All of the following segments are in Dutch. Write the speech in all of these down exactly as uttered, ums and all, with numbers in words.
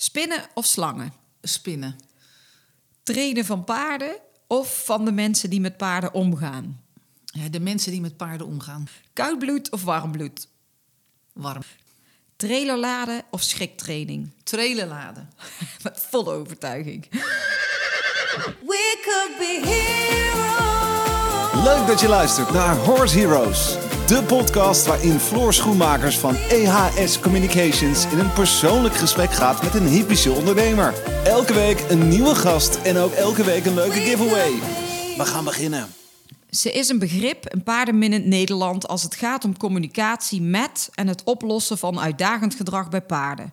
Spinnen of slangen? Spinnen. Trainen van paarden of van de mensen die met paarden omgaan? Ja, de mensen die met paarden omgaan. Koud bloed of warm bloed? Warm. Trailerladen of schriktraining? Trailerladen. Met volle overtuiging. We could be heroes. Leuk dat je luistert naar Horse Heroes. De podcast waarin Floor Schoenmakers van E H S Communications in een persoonlijk gesprek gaat met een hippische ondernemer. Elke week een nieuwe gast en ook elke week een leuke giveaway. We gaan beginnen. Ze is een begrip, een paardenminnend Nederland als het gaat om communicatie met en het oplossen van uitdagend gedrag bij paarden.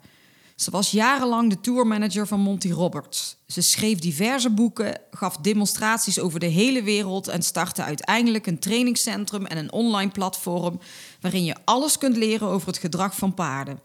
Ze was jarenlang de tourmanager van Monty Roberts. Ze schreef diverse boeken, gaf demonstraties over de hele wereld en startte uiteindelijk een trainingscentrum en een online platform waarin je alles kunt leren over het gedrag van paarden.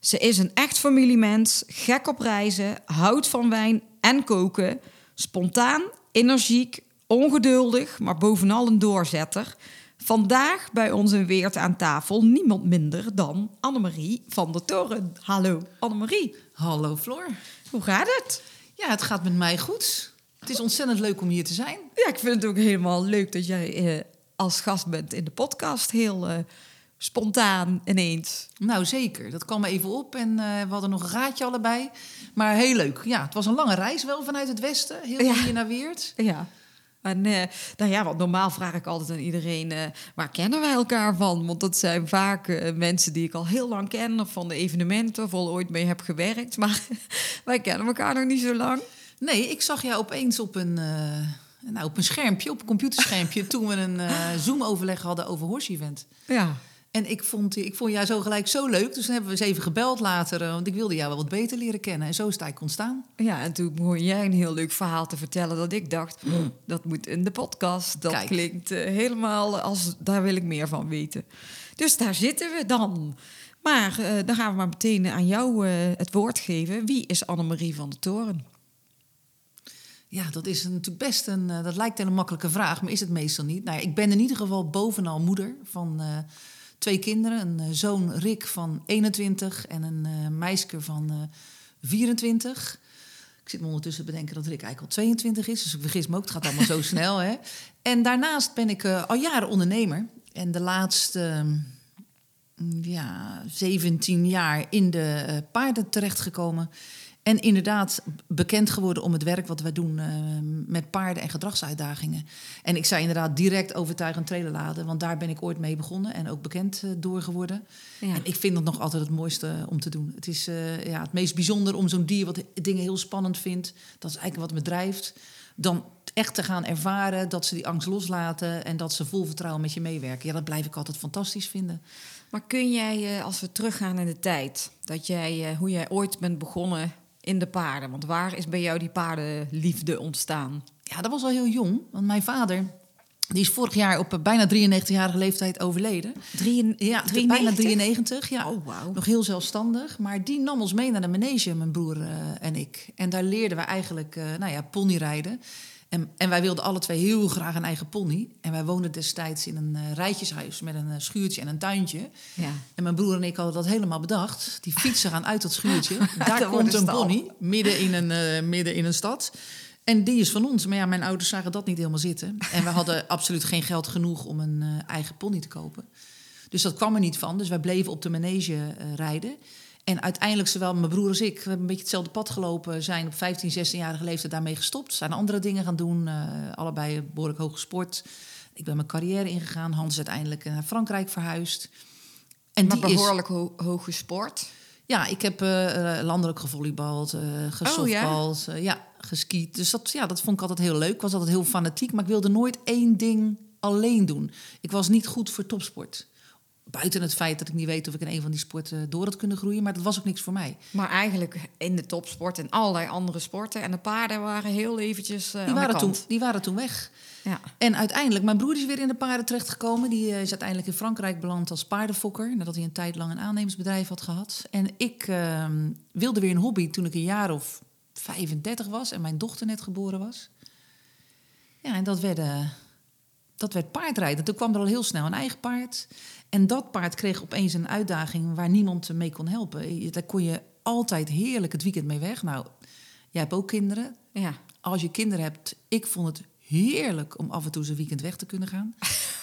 Ze is een echt familiemens, gek op reizen, houdt van wijn en koken, spontaan, energiek, ongeduldig, maar bovenal een doorzetter. Vandaag bij ons in Weert aan tafel niemand minder dan Annemarie van der Tooren. Hallo Annemarie. Hallo Floor. Hoe gaat het? Ja, het gaat met mij goed. Het is ontzettend leuk om hier te zijn. Ja, ik vind het ook helemaal leuk dat jij eh, als gast bent in de podcast. Heel eh, spontaan ineens. Nou zeker, dat kwam even op en uh, we hadden nog een raadje allebei. Maar heel leuk. Ja, het was een lange reis wel vanuit het westen. Heel veel hier naar Weert. Ja. En uh, nou ja, want normaal vraag ik altijd aan iedereen, uh, waar kennen wij elkaar van? Want dat zijn vaak uh, mensen die ik al heel lang ken, of van de evenementen, of al ooit mee heb gewerkt. Maar wij kennen elkaar nog niet zo lang. Nee, ik zag jou opeens op een, uh, nou, op een schermpje, op een computerschermpje, toen we een uh, Zoom-overleg hadden over Horse Event. Ja. En ik vond, ik vond jou zo gelijk zo leuk. Dus dan hebben we eens even gebeld later. Want ik wilde jou wel wat beter leren kennen. En zo is het eigenlijk ontstaan. Ja, en toen begon jij een heel leuk verhaal te vertellen. Dat ik dacht, mm. dat moet in de podcast. Dat Kijk. klinkt uh, helemaal als, daar wil ik meer van weten. Dus daar zitten we dan. Maar uh, dan gaan we maar meteen aan jou uh, het woord geven. Wie is Annemarie van der Tooren? Ja, dat is natuurlijk best een... Uh, dat lijkt een makkelijke vraag, maar is het meestal niet. Nou ja, ik ben in ieder geval bovenal moeder van... Uh, Twee kinderen, een zoon Rick van eenentwintig en een uh, meisje van uh, vierentwintig. Ik zit me ondertussen te bedenken dat Rick eigenlijk al tweeëntwintig is. Dus ik vergis me ook, het gaat allemaal zo snel. Hè? En daarnaast ben ik uh, al jaren ondernemer. En de laatste uh, ja, zeventien jaar in de uh, paarden terechtgekomen. En inderdaad bekend geworden om het werk wat wij doen uh, met paarden en gedragsuitdagingen. En ik zei inderdaad direct overtuigend trailerladen, want daar ben ik ooit mee begonnen en ook bekend uh, door geworden. Ja. En ik vind dat nog altijd het mooiste om te doen. Het is uh, ja, het meest bijzonder om zo'n dier wat dingen heel spannend vindt, dat is eigenlijk wat me drijft, dan echt te gaan ervaren dat ze die angst loslaten en dat ze vol vertrouwen met je meewerken. Ja, dat blijf ik altijd fantastisch vinden. Maar kun jij, als we teruggaan in de tijd, dat jij, hoe jij ooit bent begonnen in de paarden? Want waar is bij jou die paardenliefde ontstaan? Ja, dat was al heel jong. Want mijn vader, die is vorig jaar op bijna drieënnegentigjarige leeftijd overleden. Drieën, ja, drieënnegentig? Bijna drieënnegentig, ja. Oh, wow. Nog heel zelfstandig. Maar die nam ons mee naar de manege, mijn broer uh, en ik. En daar leerden we eigenlijk uh, nou ja, ponyrijden. En, en wij wilden alle twee heel graag een eigen pony. En wij woonden destijds in een uh, rijtjeshuis met een uh, schuurtje en een tuintje. Ja. En mijn broer en ik hadden dat helemaal bedacht. Die fietsen gaan uit dat schuurtje. Daar dat komt een pony, midden in een, uh, midden in een stad. En die is van ons. Maar ja, mijn ouders zagen dat niet helemaal zitten. En we hadden absoluut geen geld genoeg om een uh, eigen pony te kopen. Dus dat kwam er niet van. Dus wij bleven op de manege uh, rijden. En uiteindelijk, zowel mijn broer als ik, we hebben een beetje hetzelfde pad gelopen, zijn op vijftien, zestienjarige leeftijd daarmee gestopt. Zijn andere dingen gaan doen, uh, allebei behoorlijk hoog gesport. Ik ben mijn carrière ingegaan, Hans uiteindelijk naar Frankrijk verhuisd. En maar die behoorlijk is... ho- hoog gesport? Ja, ik heb uh, landelijk gevolleybald, uh, gesoftbald, oh, ja? Uh, ja, geskiet. Dus dat, ja, dat vond ik altijd heel leuk, ik was altijd heel fanatiek. Maar ik wilde nooit één ding alleen doen. Ik was niet goed voor topsport. Buiten het feit dat ik niet weet of ik in een van die sporten door had kunnen groeien. Maar dat was ook niks voor mij. Maar eigenlijk in de topsport en allerlei andere sporten. En de paarden waren heel eventjes uh, die waren aan de kant. Toen, die waren toen weg. Ja. En uiteindelijk, mijn broer is weer in de paarden terechtgekomen. Die uh, is uiteindelijk in Frankrijk beland als paardenfokker. Nadat hij een tijd lang een aannemersbedrijf had gehad. En ik uh, wilde weer een hobby toen ik een jaar of vijfendertig was. En mijn dochter net geboren was. Ja, en dat werd... Uh, Dat werd paardrijden. Toen kwam er al heel snel een eigen paard. En dat paard kreeg opeens een uitdaging waar niemand mee kon helpen. Daar kon je altijd heerlijk het weekend mee weg. Nou, jij hebt ook kinderen. Ja. Als je kinderen hebt, ik vond het heerlijk om af en toe zo'n weekend weg te kunnen gaan.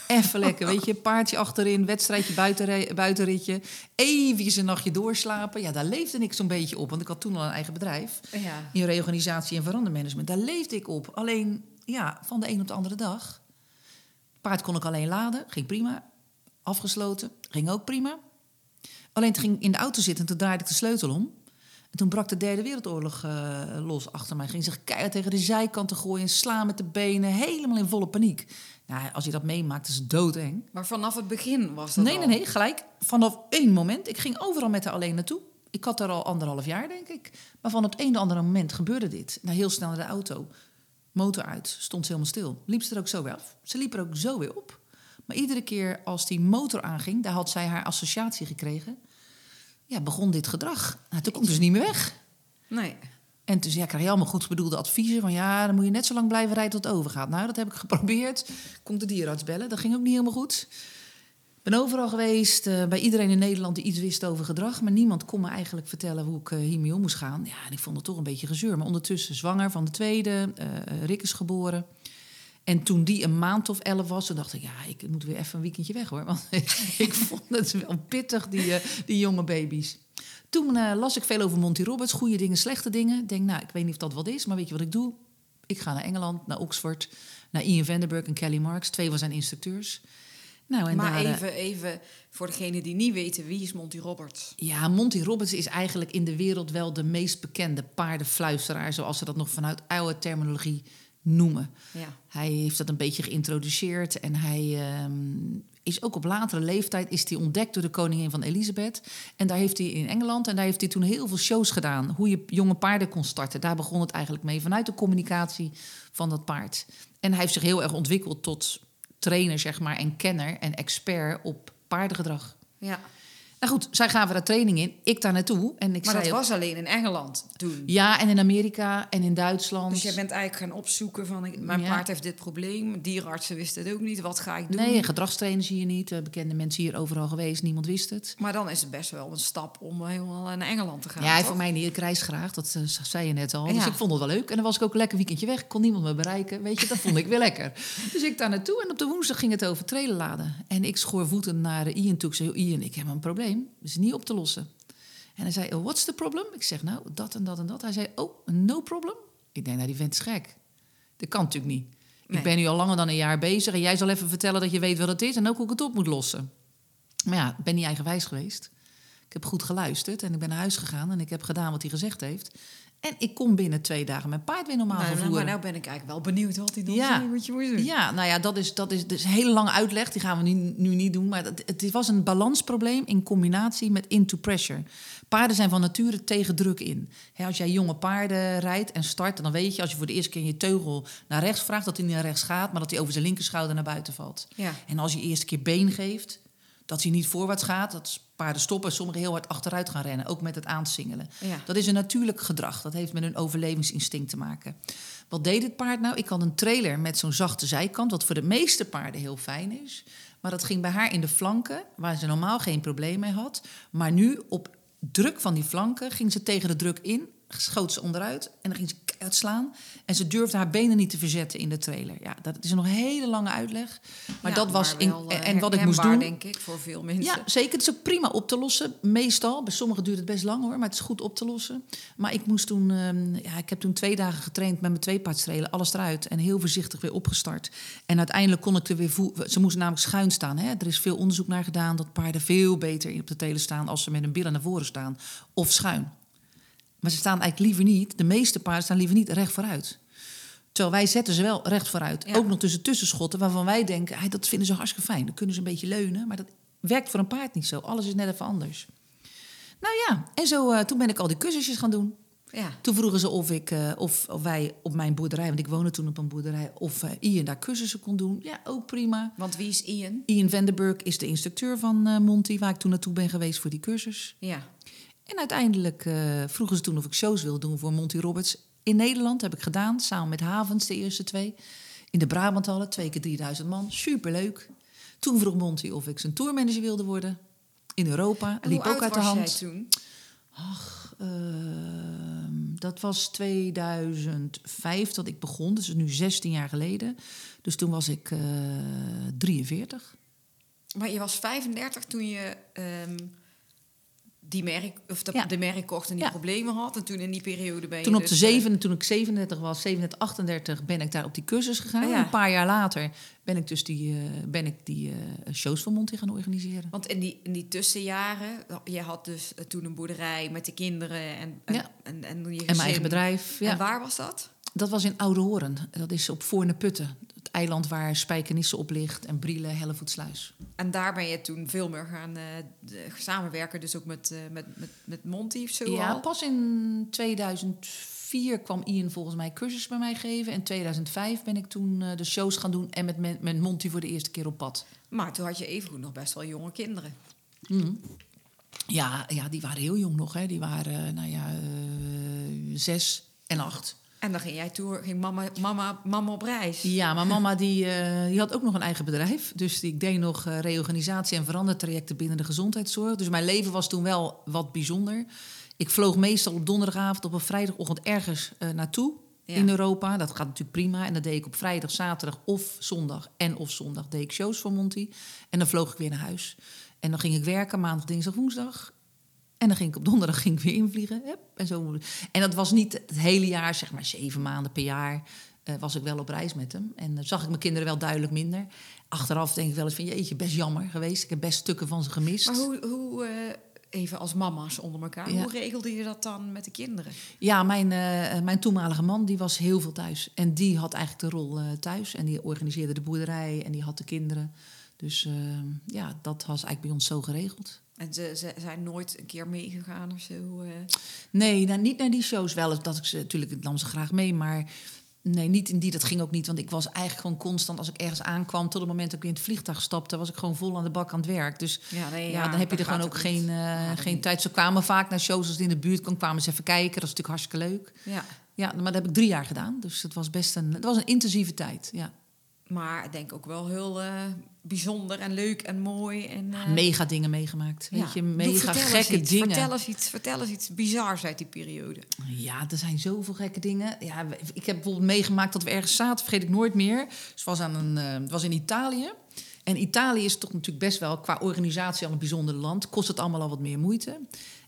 Even lekker, weet je, paardje achterin, wedstrijdje, buitenri- buitenritje. Even een nachtje doorslapen. Ja, daar leefde ik zo'n beetje op. Want ik had toen al een eigen bedrijf. Ja. In reorganisatie en verandermanagement. Daar leefde ik op. Alleen, ja, van de een op de andere dag. Paard kon ik alleen laden. Ging prima. Afgesloten. Ging ook prima. Alleen het ging in de auto zitten en toen draaide ik de sleutel om. En toen brak de Derde Wereldoorlog uh, los achter mij. Ging zich keihard tegen de zijkanten gooien, slaan met de benen. Helemaal in volle paniek. Nou, als je dat meemaakt, is het doodeng. Maar vanaf het begin was dat Nee, al? nee, nee, gelijk. Vanaf één moment. Ik ging overal met haar alleen naartoe. Ik had daar al anderhalf jaar, denk ik. Maar van het een naar andere moment gebeurde dit. Nou, heel snel naar de auto. Motor uit. Stond ze helemaal stil. Liep ze er ook zo weer af. Ze liep er ook zo weer op. Maar iedere keer als die motor aanging, daar had zij haar associatie gekregen. Ja, begon dit gedrag. Nou, toen komt ze dus niet meer weg. Nee. En toen ja, krijg je allemaal goed bedoelde adviezen. Van ja, dan moet je net zo lang blijven rijden tot het overgaat. Nou, dat heb ik geprobeerd. Komt de dierenarts bellen. Dat ging ook niet helemaal goed. Ik ben overal geweest. Uh, bij iedereen in Nederland die iets wist over gedrag. Maar niemand kon me eigenlijk vertellen hoe ik uh, hiermee om moest gaan. Ja, en ik vond het toch een beetje gezeur. Maar ondertussen zwanger van de tweede. Uh, Rick is geboren. En toen die een maand of elf was, toen dacht ik, ja, ik moet weer even een weekendje weg, hoor. Want ik vond het wel pittig, die, uh, die jonge baby's. Toen uh, las ik veel over Monty Roberts. Goede dingen, slechte dingen. Ik denk, nou, ik weet niet of dat wat is, maar weet je wat ik doe? Ik ga naar Engeland, naar Oxford, naar Ian Vandenberg en Kelly Marks. Twee van zijn instructeurs. Nou, en maar daar, even, even voor degenen die niet weten, wie is Monty Roberts? Ja, Monty Roberts is eigenlijk in de wereld wel de meest bekende paardenfluisteraar, zoals ze dat nog vanuit oude terminologie noemen. Ja. Hij heeft dat een beetje geïntroduceerd. En hij um, is ook op latere leeftijd is hij ontdekt door de koningin van Elisabeth. En daar heeft hij in Engeland. En daar heeft hij toen heel veel shows gedaan. Hoe je jonge paarden kon starten. Daar begon het eigenlijk mee. Vanuit de communicatie van dat paard. En hij heeft zich heel erg ontwikkeld tot trainer, zeg maar. En kenner en expert op paardengedrag. Ja. Nou goed, zij gaven daar training in. Ik daar naartoe. En ik maar zei dat was alleen in Engeland toen? Ja, en in Amerika en in Duitsland. Dus jij bent eigenlijk gaan opzoeken van mijn ja. paard heeft dit probleem. Dierenartsen wisten het ook niet. Wat ga ik doen? Nee, gedragstrainers zie je niet. Bekende mensen hier overal geweest. Niemand wist het. Maar dan is het best wel een stap om helemaal naar Engeland te gaan. Ja, toch? Voor mij niet. Ik reis graag. Dat uh, zei je net al. Ja. Dus ik vond het wel leuk. En dan was ik ook een lekker weekendje weg. Kon niemand me bereiken. Weet je, dat vond ik weer lekker. Dus ik daar naartoe. En op de woensdag ging het over trailen laden. En ik schoor voeten naar Ian toe. Ik zei, Ian, ik heb een probleem. Is niet op te lossen. En hij zei, oh, what's the problem? Ik zeg, nou, dat en dat en dat. Hij zei, oh, no problem? Ik denk, nou, die vent is gek. Dat kan natuurlijk niet. Nee. Ik ben nu al langer dan een jaar bezig. En jij zal even vertellen dat je weet wat het is en ook hoe ik het op moet lossen. Maar ja, ik ben niet eigenwijs geweest. Ik heb goed geluisterd en ik ben naar huis gegaan en ik heb gedaan wat hij gezegd heeft. En ik kom binnen twee dagen mijn paard weer normaal vervoeren. Nou, maar nou ben ik eigenlijk wel benieuwd wat hij doet. Ja, moet je moet doen. Ja, nou ja, dat is, dat is dus een hele lange uitleg. Die gaan we nu, nu niet doen. Maar dat, het was een balansprobleem in combinatie met into pressure. Paarden zijn van nature tegen druk in. He, als jij jonge paarden rijdt en start, dan weet je als je voor de eerste keer je teugel naar rechts vraagt, dat hij niet naar rechts gaat, maar dat hij over zijn linkerschouder naar buiten valt. Ja. En als je eerste keer been geeft, dat hij niet voorwaarts gaat, dat paarden stoppen, sommigen heel hard achteruit gaan rennen, ook met het aansingelen. Ja. Dat is een natuurlijk gedrag. Dat heeft met hun overlevingsinstinct te maken. Wat deed het paard nou? Ik had een trailer met zo'n zachte zijkant, wat voor de meeste paarden heel fijn is. Maar dat ging bij haar in de flanken, waar ze normaal geen probleem mee had. Maar nu, op druk van die flanken, ging ze tegen de druk in, schoot ze onderuit en dan ging ze keihard slaan. En ze durfde haar benen niet te verzetten in de trailer. Ja, dat is nog een hele lange uitleg. Maar ja, dat was maar wel, in, en, en wat ik moest doen, denk ik, voor veel mensen. Ja, zeker. Het is ook prima op te lossen. Meestal, bij sommigen duurt het best lang, hoor, maar het is goed op te lossen. Maar ik moest toen, um, ja, ik heb toen twee dagen getraind met mijn tweepaardstrailer, alles eruit en heel voorzichtig weer opgestart. En uiteindelijk kon ik er weer vo- ze moest namelijk schuin staan. Hè? Er is veel onderzoek naar gedaan dat paarden veel beter op de telen staan als ze met hun billen naar voren staan of schuin. Maar ze staan eigenlijk liever niet, de meeste paarden staan liever niet recht vooruit. Terwijl wij zetten ze wel recht vooruit. Ja. Ook nog tussen tussenschotten waarvan wij denken, hey, dat vinden ze hartstikke fijn. Dan kunnen ze een beetje leunen, maar dat werkt voor een paard niet zo. Alles is net even anders. Nou ja, en zo, uh, toen ben ik al die cursusjes gaan doen. Ja. Toen vroegen ze of, ik, uh, of, of wij op mijn boerderij, want ik woonde toen op een boerderij, of uh, Ian daar cursussen kon doen. Ja, ook prima. Want wie is Ian? Ian Vandenberg is de instructeur van uh, Monty, waar ik toen naartoe ben geweest voor die cursus. Ja. En uiteindelijk uh, vroegen ze toen of ik shows wilde doen voor Monty Roberts. In Nederland heb ik gedaan, samen met Havens, de eerste twee. In de Brabanthallen, twee keer drieduizend man. Superleuk. Toen vroeg Monty of ik zijn tourmanager wilde worden. In Europa. En liep ook uit de hand. Hoe oud was jij toen? Ach, uh, dat was tweeduizend vijf dat ik begon. Dus nu zestien jaar geleden. Dus toen was ik uh, drieënveertig. Maar je was vijfendertig toen je um, die merk, of de, ja. de merk kocht en die ja. problemen had. En toen in die periode ben je toen op dus de zeven, toen ik zevenendertig was, zevenendertig, achtendertig, ben ik daar op die cursus gegaan. Ja. Een paar jaar later ben ik dus die, uh, ben ik die uh, shows van Monty gaan organiseren. Want in die, in die tussenjaren, je had dus uh, toen een boerderij met de kinderen en, en, ja. en, en, en je gezin. En mijn eigen bedrijf. Ja. En waar was dat? Dat was in Oudehoorn. Dat is op Voorne Putten. Het eiland waar Spijkenisse op ligt en Brielle, Hellevoetsluis. En daar ben je toen veel meer gaan uh, samenwerken, dus ook met, uh, met, met, met Monty of zo? Ja, al? Pas in tweeduizend vier kwam Ian volgens mij cursus bij mij geven. En tweeduizend vijf ben ik toen uh, de shows gaan doen en met, met, met Monty voor de eerste keer op pad. Maar toen had je evengoed nog best wel jonge kinderen. Mm. Ja, ja, die waren heel jong nog, hè. Die waren, nou ja, uh, zes en acht. En dan ging jij toe, ging mama, mama, mama op reis. Ja, maar mama die, uh, die had ook nog een eigen bedrijf. Dus die, ik deed nog uh, reorganisatie en verandertrajecten binnen de gezondheidszorg. Dus mijn leven was toen wel wat bijzonder. Ik vloog meestal op donderdagavond, op een vrijdagochtend ergens uh, naartoe ja. in Europa. Dat gaat natuurlijk prima. En dat deed ik op vrijdag, zaterdag of zondag. En of zondag deed ik shows voor Monty. En dan vloog ik weer naar huis. En dan ging ik werken maandag, dinsdag, woensdag. En dan ging ik op donderdag ging ik weer invliegen. Hup, en, zo. En dat was niet het hele jaar, zeg maar zeven maanden per jaar... Uh, was ik wel op reis met hem. En dan zag ik mijn kinderen wel duidelijk minder. Achteraf denk ik wel eens van, jeetje, best jammer geweest. Ik heb best stukken van ze gemist. Maar hoe, hoe uh, even als mama's onder elkaar... Ja. Hoe regelde je dat dan met de kinderen? Ja, mijn, uh, mijn toenmalige man die was heel veel thuis. En die had eigenlijk de rol uh, thuis. En die organiseerde de boerderij en die had de kinderen. Dus uh, ja, dat was eigenlijk bij ons zo geregeld. En ze, ze zijn nooit een keer meegegaan of zo? Uh... Nee, nou, niet naar die shows. Wel, dat ik ze, natuurlijk, ik nam ze graag mee, maar nee, niet in die, dat ging ook niet. Want ik was eigenlijk gewoon constant, als ik ergens aankwam... tot het moment dat ik in het vliegtuig stapte, was ik gewoon vol aan de bak aan het werk. Dus ja, nee, ja, ja dan heb je er gewoon ook geen, uh, ja, geen niet. tijd. Ze kwamen vaak naar shows als het in de buurt kwam, kwamen ze even kijken. Dat is natuurlijk hartstikke leuk. Ja. Ja, maar dat heb ik drie jaar gedaan. Dus het was best een, het was een intensieve tijd, ja. Maar ik denk ook wel heel uh, bijzonder en leuk en mooi. En, uh... mega dingen meegemaakt. Weet ja. je, mega Doe, gekke iets, dingen. Vertel eens, iets, vertel eens iets bizars uit die periode. Ja, er zijn zoveel gekke dingen. Ja, ik heb bijvoorbeeld meegemaakt dat we ergens zaten, vergeet ik nooit meer. Het dus was, uh, was in Italië. En Italië is toch natuurlijk best wel qua organisatie al een bijzonder land. Kost het allemaal al wat meer moeite.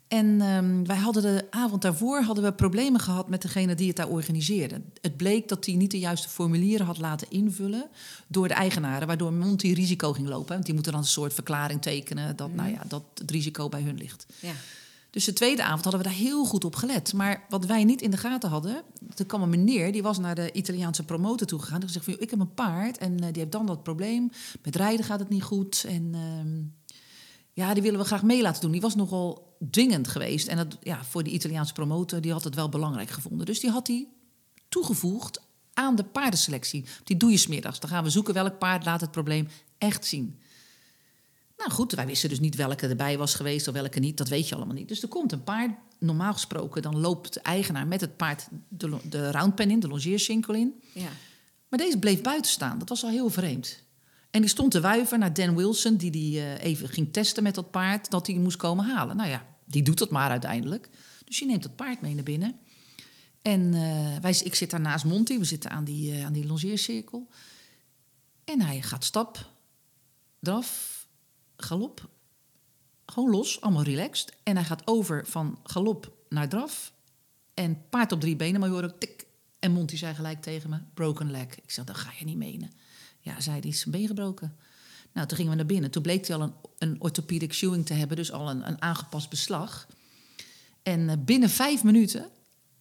En um, wij hadden de avond daarvoor hadden we problemen gehad met degene die het daar organiseerde. Het bleek dat hij niet de juiste formulieren had laten invullen door de eigenaren, waardoor Monty risico ging lopen. Want die moeten dan een soort verklaring tekenen dat, mm. nou ja, dat het risico bij hun ligt. Ja. Dus de tweede avond hadden we daar heel goed op gelet. Maar wat wij niet in de gaten hadden... Er kwam een meneer, die was naar de Italiaanse promotor toegegaan. Die zegt van, ik heb een paard en uh, die heeft dan dat probleem. Met rijden gaat het niet goed en... Um, ja, die willen we graag mee laten doen. Die was nogal dwingend geweest. En dat, ja, voor de Italiaanse promotor, die had het wel belangrijk gevonden. Dus die had hij toegevoegd aan de paardenselectie. Die doe je 's middags. Dan gaan we zoeken welk paard laat het probleem echt zien. Nou goed, wij wisten dus niet welke erbij was geweest of welke niet. Dat weet je allemaal niet. Dus er komt een paard. Normaal gesproken, dan loopt de eigenaar met het paard de, de roundpen in, de longeersinkel in. Ja. Maar deze bleef buiten staan. Dat was al heel vreemd. En die stond te wuiven naar Dan Wilson, die, die uh, even ging testen met dat paard, dat hij moest komen halen. Nou ja, die doet dat maar uiteindelijk. Dus die neemt dat paard mee naar binnen. En uh, wij, ik zit daar naast Monty, we zitten aan die, uh, aan die longeercirkel. En hij gaat stap, draf, galop, gewoon los, allemaal relaxed. En hij gaat over van galop naar draf en paard op drie benen, maar je hoort ook tik. En Monty zei gelijk tegen me, broken leg. Ik zeg, dat ga je niet menen. Ja, zei hij, is zijn been gebroken. Nou, toen gingen we naar binnen. Toen bleek hij al een, een orthopedic shoeing te hebben, dus al een, een aangepast beslag. En uh, binnen vijf minuten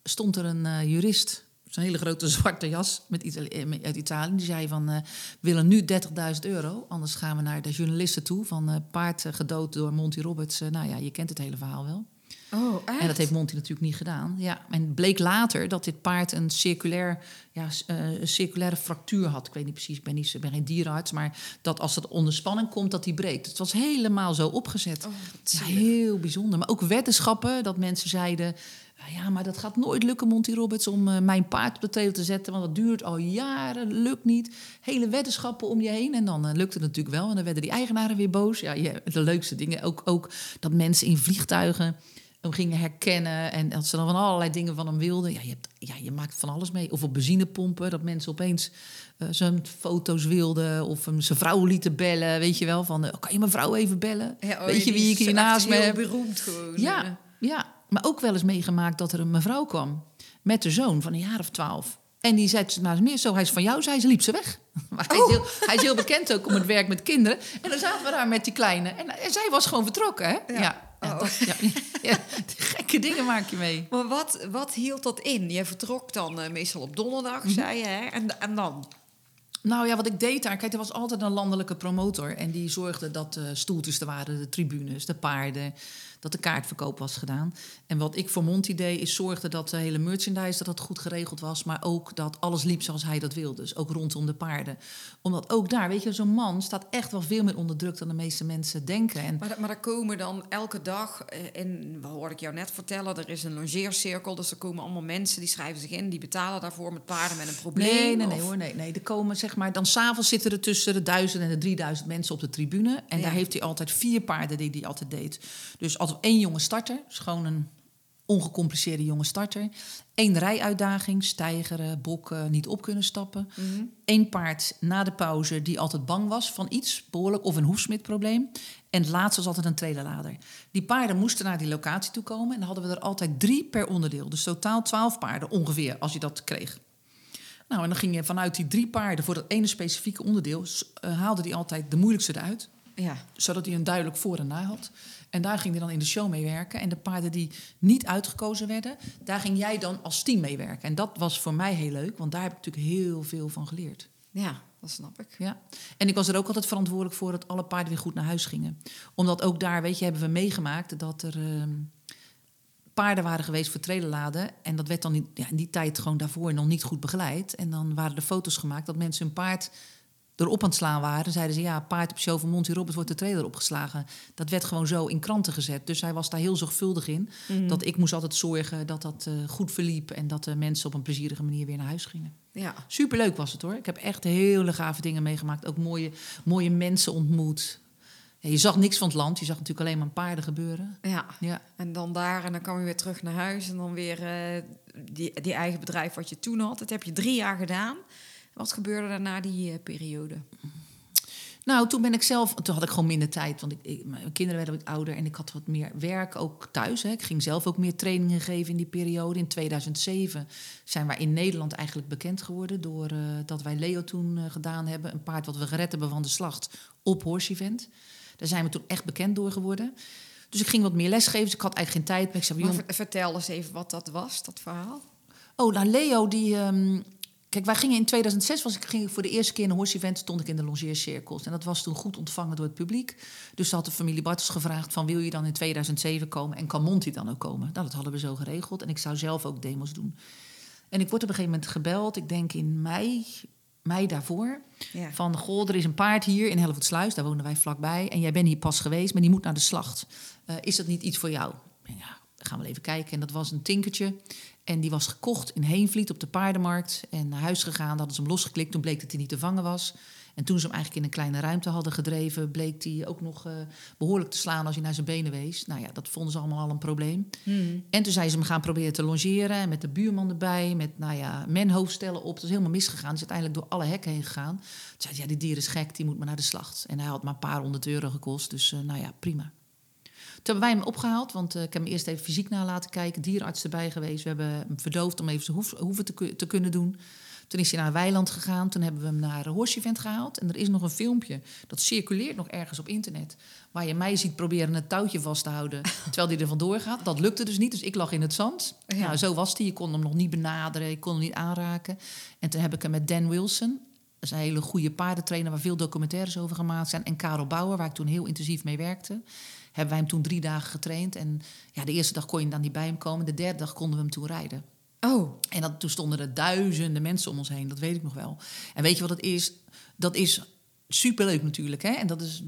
stond er een uh, jurist, zo'n hele grote zwarte jas met Itali- met, uit Italië. Die zei van, uh, we willen nu dertigduizend euro, anders gaan we naar de journalisten toe. Van uh, paard uh, gedood door Monty Roberts. Uh, nou ja, je kent het hele verhaal wel. Oh, echt? En dat heeft Monty natuurlijk niet gedaan. Ja, en bleek later dat dit paard een, circulair, ja, een circulaire fractuur had. Ik weet niet precies, ik ben, niet, ik ben geen dierenarts. Maar dat als dat onder spanning komt, dat die breekt. Het was helemaal zo opgezet. Oh, ja, heel bijzonder. Maar ook weddenschappen, dat mensen zeiden... ja, maar dat gaat nooit lukken, Monty Roberts, om uh, mijn paard op de teugel te zetten. Want dat duurt al jaren, lukt niet. Hele weddenschappen om je heen. En dan uh, lukt het natuurlijk wel. En dan werden die eigenaren weer boos. Ja, ja, de leukste dingen. Ook, ook dat mensen in vliegtuigen... hem gingen herkennen en dat ze dan van allerlei dingen van hem wilden. Ja, je, hebt, ja, je maakt van alles mee. Of op benzinepompen, dat mensen opeens uh, zijn foto's wilden. Of hem zijn vrouw lieten bellen, weet je wel. Van, uh, kan je mijn vrouw even bellen? Ja, oh, weet je wie ik hier naast me heb? Beroemd gewoon. Ja, ja, maar ook wel eens meegemaakt dat er een mevrouw kwam met de zoon van een jaar of twaalf. En die zei naast meer zo, hij is van jou, zei ze, liep ze weg. Maar hij, oh. is heel, hij is heel bekend ook om het werk met kinderen. En dan zaten we daar met die kleine. En, en zij was gewoon vertrokken, hè? Ja. ja. Ja, dat, ja, ja, gekke dingen maak je mee. Maar wat, wat hield dat in? Je vertrok dan uh, meestal op donderdag, zei je, hè? En, en dan? Nou ja, wat ik deed daar... Kijk, er was altijd een landelijke promotor. En die zorgde dat de stoeltjes er waren, de tribunes, de paarden... dat de kaartverkoop was gedaan. En wat ik voor Monty deed, is zorgde dat de hele merchandise... dat dat goed geregeld was, maar ook dat alles liep zoals hij dat wilde. Dus ook rondom de paarden. Omdat ook daar, weet je, zo'n man staat echt wel veel meer onder druk... dan de meeste mensen denken. En maar, maar er komen dan elke dag, en wat hoorde ik jou net vertellen... er is een longeercirkel, dus er komen allemaal mensen... die schrijven zich in, die betalen daarvoor met paarden met een probleem. Nee, nee, nee of... hoor, nee, nee. Er komen, zeg maar, dan s'avonds zitten er tussen de duizend en de drieduizend mensen op de tribune. En ja. daar heeft hij altijd vier paarden die hij altijd deed. Dus altijd één jonge starter, dus gewoon een ongecompliceerde jonge starter. Eén rijuitdaging, stijgeren, bokken, niet op kunnen stappen. Mm-hmm. Eén paard na de pauze die altijd bang was van iets, behoorlijk, of een hoefsmidprobleem. En het laatste was altijd een trailerlader. Die paarden moesten naar die locatie toe komen en dan hadden we er altijd drie per onderdeel. Dus totaal twaalf paarden ongeveer, als je dat kreeg. Nou, en dan ging je vanuit die drie paarden voor dat ene specifieke onderdeel... Uh, haalde die altijd de moeilijkste eruit. Ja. Zodat hij een duidelijk voor en na had. En daar ging hij dan in de show mee werken. En de paarden die niet uitgekozen werden... daar ging jij dan als team mee werken. En dat was voor mij heel leuk, want daar heb ik natuurlijk heel veel van geleerd. Ja, dat snap ik. Ja. En ik was er ook altijd verantwoordelijk voor... dat alle paarden weer goed naar huis gingen. Omdat ook daar, weet je, hebben we meegemaakt dat er... Uh, paarden waren geweest voor trailerladen. En dat werd dan in, ja, in die tijd gewoon daarvoor nog niet goed begeleid. En dan waren er foto's gemaakt dat mensen hun paard erop aan het slaan waren. Zeiden ze, ja, paard op show van Monty Roberts wordt de trailer opgeslagen. Dat werd gewoon zo in kranten gezet. Dus hij was daar heel zorgvuldig in. Mm-hmm. Dat ik moest altijd zorgen dat dat uh, goed verliep... en dat de mensen op een plezierige manier weer naar huis gingen. Ja. Superleuk was het, hoor. Ik heb echt hele gave dingen meegemaakt. Ook mooie, mooie mensen ontmoet... Ja, je zag niks van het land, je zag natuurlijk alleen maar paarden gebeuren. Ja, ja. En dan daar en dan kwam je weer terug naar huis... en dan weer uh, die, die eigen bedrijf wat je toen had. Dat heb je drie jaar gedaan. Wat gebeurde er na die uh, periode? Nou, toen ben ik zelf... Toen had ik gewoon minder tijd, want ik, ik, mijn kinderen werden wat ouder... en ik had wat meer werk ook thuis. Hè. Ik ging zelf ook meer trainingen geven in die periode. In tweeduizend zeven zijn wij in Nederland eigenlijk bekend geworden... doordat uh, wij Leo toen uh, gedaan hebben. Een paard wat we gered hebben van de slacht op Horse Event... Daar zijn we toen echt bekend door geworden. Dus ik ging wat meer lesgeven. Dus ik had eigenlijk geen tijd. Maar ik zei, maar jong... Vertel eens even wat dat was, dat verhaal. Oh, nou, Leo, die... Um... Kijk, wij gingen in tweeduizend zes, was ik, ging ik voor de eerste keer in een Horse Event... stond ik in de longeercirkels. En dat was toen goed ontvangen door het publiek. Dus ze had de familie Bartels gevraagd van... wil je dan in tweeduizend zeven komen en kan Monty dan ook komen? Nou, dat hadden we zo geregeld. En ik zou zelf ook demos doen. En ik word op een gegeven moment gebeld. Ik denk in mei... mij daarvoor, ja. Van goh, er is een paard hier in Hellevoetsluis, daar wonen wij vlakbij... en jij bent hier pas geweest, maar die moet naar de slacht. Uh, is dat niet iets voor jou? En ja, dan gaan we even kijken. En dat was een tinkertje. En die was gekocht in Heenvliet op de paardenmarkt... en naar huis gegaan, dan hadden ze hem losgeklikt... toen bleek dat hij niet te vangen was. En toen ze hem eigenlijk in een kleine ruimte hadden gedreven... bleek hij ook nog uh, behoorlijk te slaan als hij naar zijn benen wees. Nou ja, dat vonden ze allemaal al een probleem. Mm. En toen zijn ze hem gaan proberen te longeren... met de buurman erbij, met nou ja, menhoofdstellen op. Dat is helemaal misgegaan. Hij is uiteindelijk door alle hekken heen gegaan. Toen zei hij, ja, die dier is gek, die moet maar naar de slacht. En hij had maar een paar honderd euro gekost, dus uh, nou ja, prima. Toen hebben wij hem opgehaald, want uh, ik heb hem eerst even fysiek na laten kijken. Dierenarts erbij geweest. We hebben hem verdoofd om even zijn hoef, hoeven te, te kunnen doen. Toen is hij naar Weiland gegaan. Toen hebben we hem naar een Horse Event gehaald. En er is nog een filmpje, dat circuleert nog ergens op internet... waar je mij ziet proberen het touwtje vast te houden... terwijl hij er vandoor gaat. Dat lukte dus niet, dus ik lag in het zand. Ja. Nou, zo was hij. Je kon hem nog niet benaderen, je kon hem niet aanraken. En toen heb ik hem met Dan Wilson... Dat is een hele goede paardentrainer waar veel documentaires over gemaakt zijn... en Karel Bauer, waar ik toen heel intensief mee werkte... hebben wij hem toen drie dagen getraind. En ja, de eerste dag kon je dan niet bij hem komen. De derde dag konden we hem toen rijden. Oh. En dat, toen stonden er duizenden mensen om ons heen. Dat weet ik nog wel. En weet je wat het is? Dat is superleuk natuurlijk. Hè? En dat is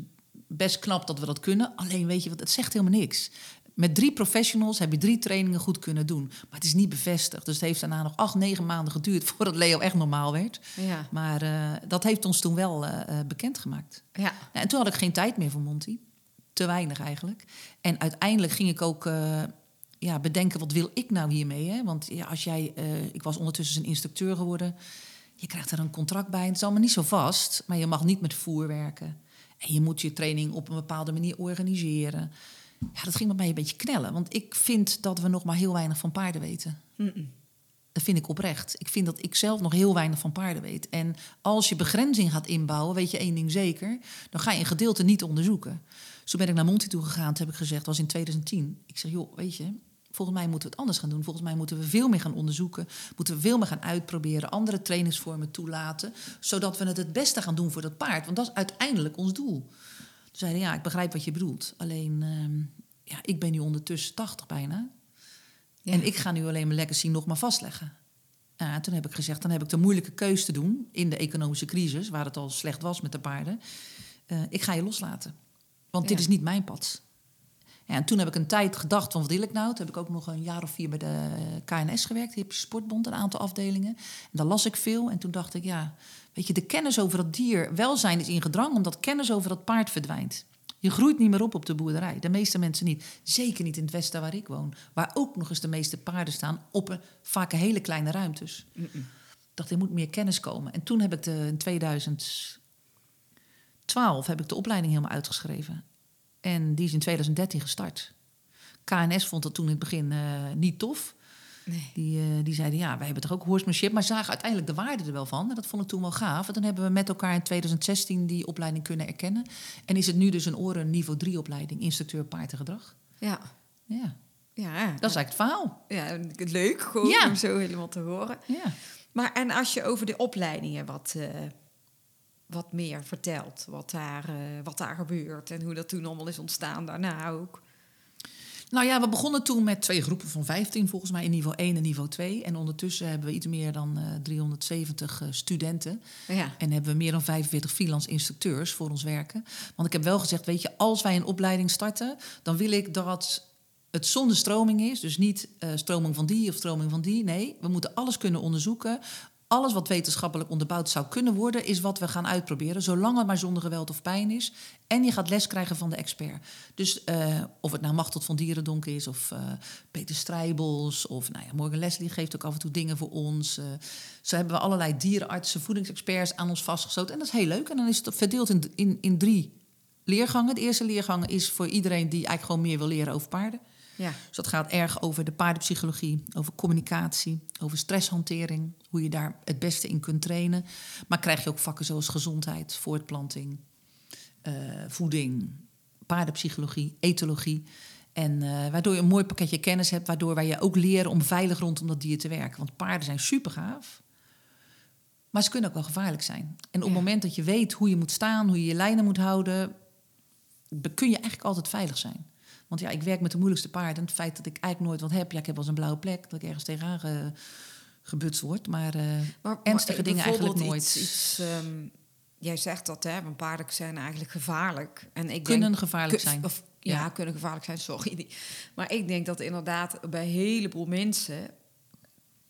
best knap dat we dat kunnen. Alleen weet je wat, het zegt helemaal niks. Met drie professionals heb je drie trainingen goed kunnen doen. Maar het is niet bevestigd. Dus het heeft daarna nog acht, negen maanden geduurd... voordat Leo echt normaal werd. Ja. Maar uh, dat heeft ons toen wel uh, bekendgemaakt. Ja. Nou, en toen had ik geen tijd meer voor Monty. Te weinig eigenlijk. En uiteindelijk ging ik ook... Uh, ja, bedenken, wat wil ik nou hiermee? Hè? Want ja, als jij, uh, ik was ondertussen een instructeur geworden. Je krijgt er een contract bij. Het is allemaal niet zo vast, maar je mag niet met voer werken. En je moet je training op een bepaalde manier organiseren. Ja, dat ging met mij een beetje knellen. Want ik vind dat we nog maar heel weinig van paarden weten. Mm-mm. Dat vind ik oprecht. Ik vind dat ik zelf nog heel weinig van paarden weet. En als je begrenzing gaat inbouwen, weet je één ding zeker. Dan ga je een gedeelte niet onderzoeken. Zo ben ik naar Monty toe gegaan. Toen heb ik gezegd, dat was in tweeduizend tien. Ik zeg, joh, weet je, volgens mij moeten we het anders gaan doen. Volgens mij moeten we veel meer gaan onderzoeken. Moeten we veel meer gaan uitproberen. Andere trainingsvormen toelaten. Zodat we het het beste gaan doen voor dat paard. Want dat is uiteindelijk ons doel. Toen zeiden, ja, ik begrijp wat je bedoelt. Alleen, uh, ja, ik ben nu ondertussen tachtig bijna. Ja. En ik ga nu alleen mijn legacy nog maar vastleggen. Uh, toen heb ik gezegd, dan heb ik de moeilijke keus te doen... in de economische crisis, waar het al slecht was met de paarden. Uh, ik ga je loslaten. Want ja. Dit is niet mijn pad. Ja, en toen heb ik een tijd gedacht van, wat wil ik nou? Toen heb ik ook nog een jaar of vier bij de K N S gewerkt. Hippische Sportbond, een aantal afdelingen. En daar las ik veel. En toen dacht ik, ja, weet je, de kennis over dat dier... welzijn is in gedrang, omdat kennis over dat paard verdwijnt. Je groeit niet meer op op de boerderij. De meeste mensen niet. Zeker niet in het westen waar ik woon. Waar ook nog eens de meeste paarden staan op een, vaak een hele kleine ruimtes. Mm-mm. Ik dacht, er moet meer kennis komen. En toen heb ik de, in tweeduizend twaalf heb ik de opleiding helemaal uitgeschreven. En die is in tweeduizend dertien gestart. K N S vond dat toen in het begin uh, niet tof. Nee. Die, uh, die zeiden, ja, wij hebben toch ook horsemanship... maar zagen uiteindelijk de waarde er wel van. En dat vond ik toen wel gaaf. En dan hebben we met elkaar in tweeduizend zestien die opleiding kunnen erkennen. En is het nu dus een oren niveau drie opleiding... instructeur paard en gedrag. Ja. Ja. ja. Dat is eigenlijk het verhaal. Ja, leuk gewoon ja. om zo helemaal te horen. Ja. Maar en als je over de opleidingen wat... Uh, wat meer vertelt, wat daar, uh, wat daar gebeurt... en hoe dat toen allemaal is ontstaan, daarna ook. Nou ja, we begonnen toen met twee groepen van vijftien, volgens mij... in niveau één en niveau twee. En ondertussen hebben we iets meer dan uh, driehonderdzeventig uh, studenten. Ja. En hebben we meer dan vijfenveertig freelance instructeurs voor ons werken. Want ik heb wel gezegd, weet je, als wij een opleiding starten... dan wil ik dat het zonder stroming is. Dus niet uh, stroming van die of stroming van die. Nee, we moeten alles kunnen onderzoeken... Alles wat wetenschappelijk onderbouwd zou kunnen worden... is wat we gaan uitproberen, zolang het maar zonder geweld of pijn is. En je gaat les krijgen van de expert. Dus uh, of het nou Machteld van Dierendonk is... of uh, Peter Strijbels, of nou ja, Morgan Leslie geeft ook af en toe dingen voor ons. Uh, zo hebben we allerlei dierenartsen, voedingsexperts aan ons vastgesloten. En dat is heel leuk. En dan is het verdeeld in, in, in drie leergangen. De eerste leergang is voor iedereen die eigenlijk gewoon meer wil leren over paarden. Ja. Dus dat gaat erg over de paardenpsychologie, over communicatie, over stresshantering. Hoe je daar het beste in kunt trainen. Maar krijg je ook vakken zoals gezondheid, voortplanting, uh, voeding, paardenpsychologie, etologie. En uh, waardoor je een mooi pakketje kennis hebt, waardoor wij je ook leren om veilig rondom dat dier te werken. Want paarden zijn super gaaf, maar ze kunnen ook wel gevaarlijk zijn. En op ja. het moment dat je weet hoe je moet staan, hoe je je lijnen moet houden, kun je eigenlijk altijd veilig zijn. Want ja, ik werk met de moeilijkste paarden. Het feit dat ik eigenlijk nooit wat heb... ja, ik heb wel eens een blauwe plek, dat ik ergens tegenaan ge, gebutst word. Maar, uh, maar ernstige maar, dingen eigenlijk nooit. Iets, iets, um, jij zegt dat, hè? Want paarden zijn eigenlijk gevaarlijk. En ik kunnen denk, gevaarlijk kun, zijn. Of, ja, ja, kunnen gevaarlijk zijn, sorry. Maar ik denk dat inderdaad bij een heleboel mensen...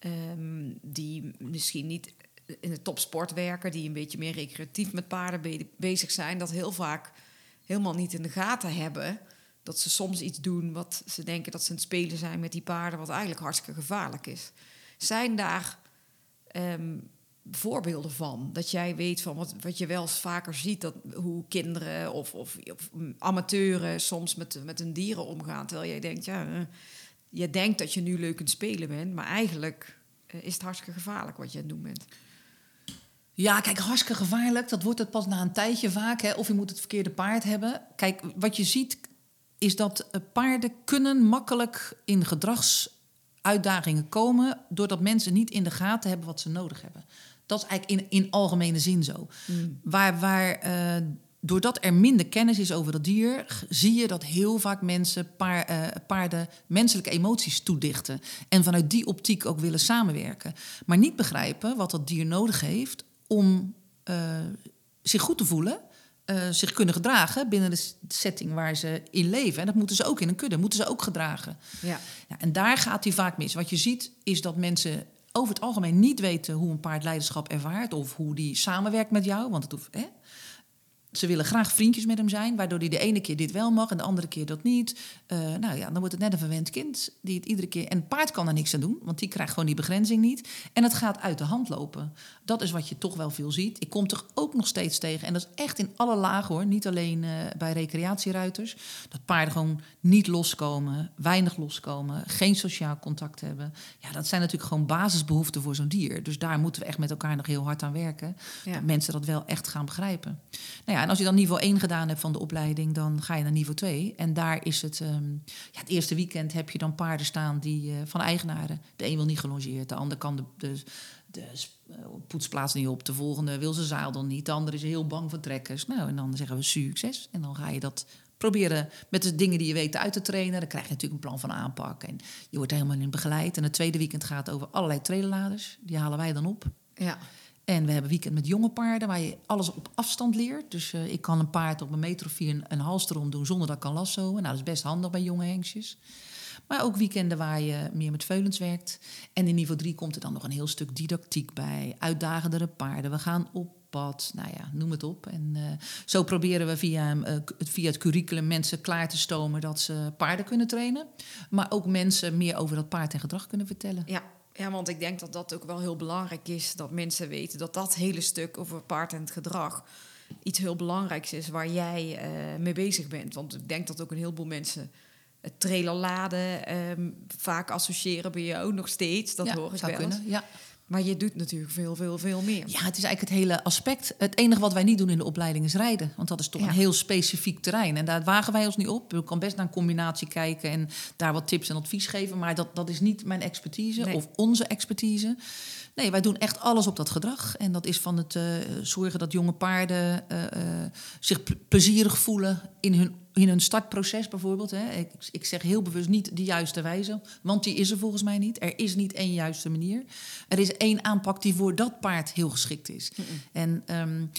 Um, die misschien niet in de topsport werken... die een beetje meer recreatief met paarden be- bezig zijn... dat heel vaak helemaal niet in de gaten hebben... dat ze soms iets doen wat ze denken dat ze aan het spelen zijn met die paarden... wat eigenlijk hartstikke gevaarlijk is. Zijn daar um, voorbeelden van? Dat jij weet van wat, wat je wel eens vaker ziet... dat hoe kinderen of, of, of amateuren soms met, met hun dieren omgaan... terwijl jij denkt, ja, uh, je denkt dat je nu leuk aan het spelen bent... maar eigenlijk uh, is het hartstikke gevaarlijk wat je aan het doen bent. Ja, kijk, hartstikke gevaarlijk. Dat wordt het pas na een tijdje vaak. Hè? Of je moet het verkeerde paard hebben. Kijk, wat je ziet... is dat paarden kunnen makkelijk in gedragsuitdagingen komen... doordat mensen niet in de gaten hebben wat ze nodig hebben. Dat is eigenlijk in, in algemene zin zo. Mm. Waar, waar, uh, doordat er minder kennis is over dat dier... zie je dat heel vaak mensen paar, uh, paarden menselijke emoties toedichten... en vanuit die optiek ook willen samenwerken. Maar niet begrijpen wat dat dier nodig heeft om uh, zich goed te voelen... Uh, zich kunnen gedragen binnen de setting waar ze in leven. En dat moeten ze ook in een kudde, moeten ze ook gedragen. Ja. Ja, en daar gaat die vaak mis. Wat je ziet is dat mensen over het algemeen niet weten... hoe een paard leiderschap ervaart of hoe die samenwerkt met jou. Want het hoeft, hè? Ze willen graag vriendjes met hem zijn, waardoor hij de ene keer dit wel mag en de andere keer dat niet. Uh, nou ja, dan wordt het net een verwend kind die het iedere keer. En het paard kan er niks aan doen, want die krijgt gewoon die begrenzing niet. En het gaat uit de hand lopen. Dat is wat je toch wel veel ziet. Ik kom toch ook nog steeds tegen. En dat is echt in alle lagen hoor. Niet alleen uh, bij recreatieruiters. Dat paarden gewoon niet loskomen, weinig loskomen, geen sociaal contact hebben. Ja, dat zijn natuurlijk gewoon basisbehoeften voor zo'n dier. Dus daar moeten we echt met elkaar nog heel hard aan werken. Ja. Dat mensen dat wel echt gaan begrijpen. Nou ja, en als je dan niveau één gedaan hebt van de opleiding, dan ga je naar niveau twee. En daar is het... Um, ja, het eerste weekend heb je dan paarden staan die uh, van eigenaren. De een wil niet gelongeerd, de ander kan de, de, de poetsplaats niet op. De volgende wil zijn zadel niet, de ander is heel bang voor trekkers. Nou, en dan zeggen we succes. En dan ga je dat proberen met de dingen die je weet uit te trainen. Dan krijg je natuurlijk een plan van aanpak. En je wordt helemaal in begeleid. En het tweede weekend gaat over allerlei trailerladers. Die halen wij dan op. Ja. En we hebben weekend met jonge paarden waar je alles op afstand leert. Dus uh, ik kan een paard op een meter of vier een, een halster om doen zonder dat ik kan lassoen. Nou, dat is best handig bij jonge hengstjes. Maar ook weekenden waar je meer met veulens werkt. En in niveau drie komt er dan nog een heel stuk didactiek bij. Uitdagendere paarden, we gaan op pad, nou ja, noem het op. En uh, zo proberen we via, uh, via het curriculum mensen klaar te stomen dat ze paarden kunnen trainen. Maar ook mensen meer over dat paard en gedrag kunnen vertellen. Ja. Ja, want ik denk dat dat ook wel heel belangrijk is. Dat mensen weten dat dat hele stuk over paard en het gedrag iets heel belangrijks is waar jij uh, mee bezig bent. Want ik denk dat ook een heleboel mensen het trailerladen um, vaak associëren bij jou nog steeds. Dat ja, hoor ik zou wel kunnen, ja. Maar je doet natuurlijk veel, veel, veel meer. Ja, het is eigenlijk het hele aspect. Het enige wat wij niet doen in de opleiding is rijden. Want dat is toch ja. een heel specifiek terrein. En daar wagen wij ons niet op. Ik kan best naar een combinatie kijken en daar wat tips en advies geven. Maar dat, dat is niet mijn expertise nee. of onze expertise. Nee, wij doen echt alles op dat gedrag. En dat is van het uh, zorgen dat jonge paarden uh, uh, zich pl- plezierig voelen in hun In hun startproces bijvoorbeeld. Hè. Ik, ik zeg heel bewust niet de juiste wijze. Want die is er volgens mij niet. Er is niet één juiste manier. Er is één aanpak die voor dat paard heel geschikt is. Mm-mm. En um,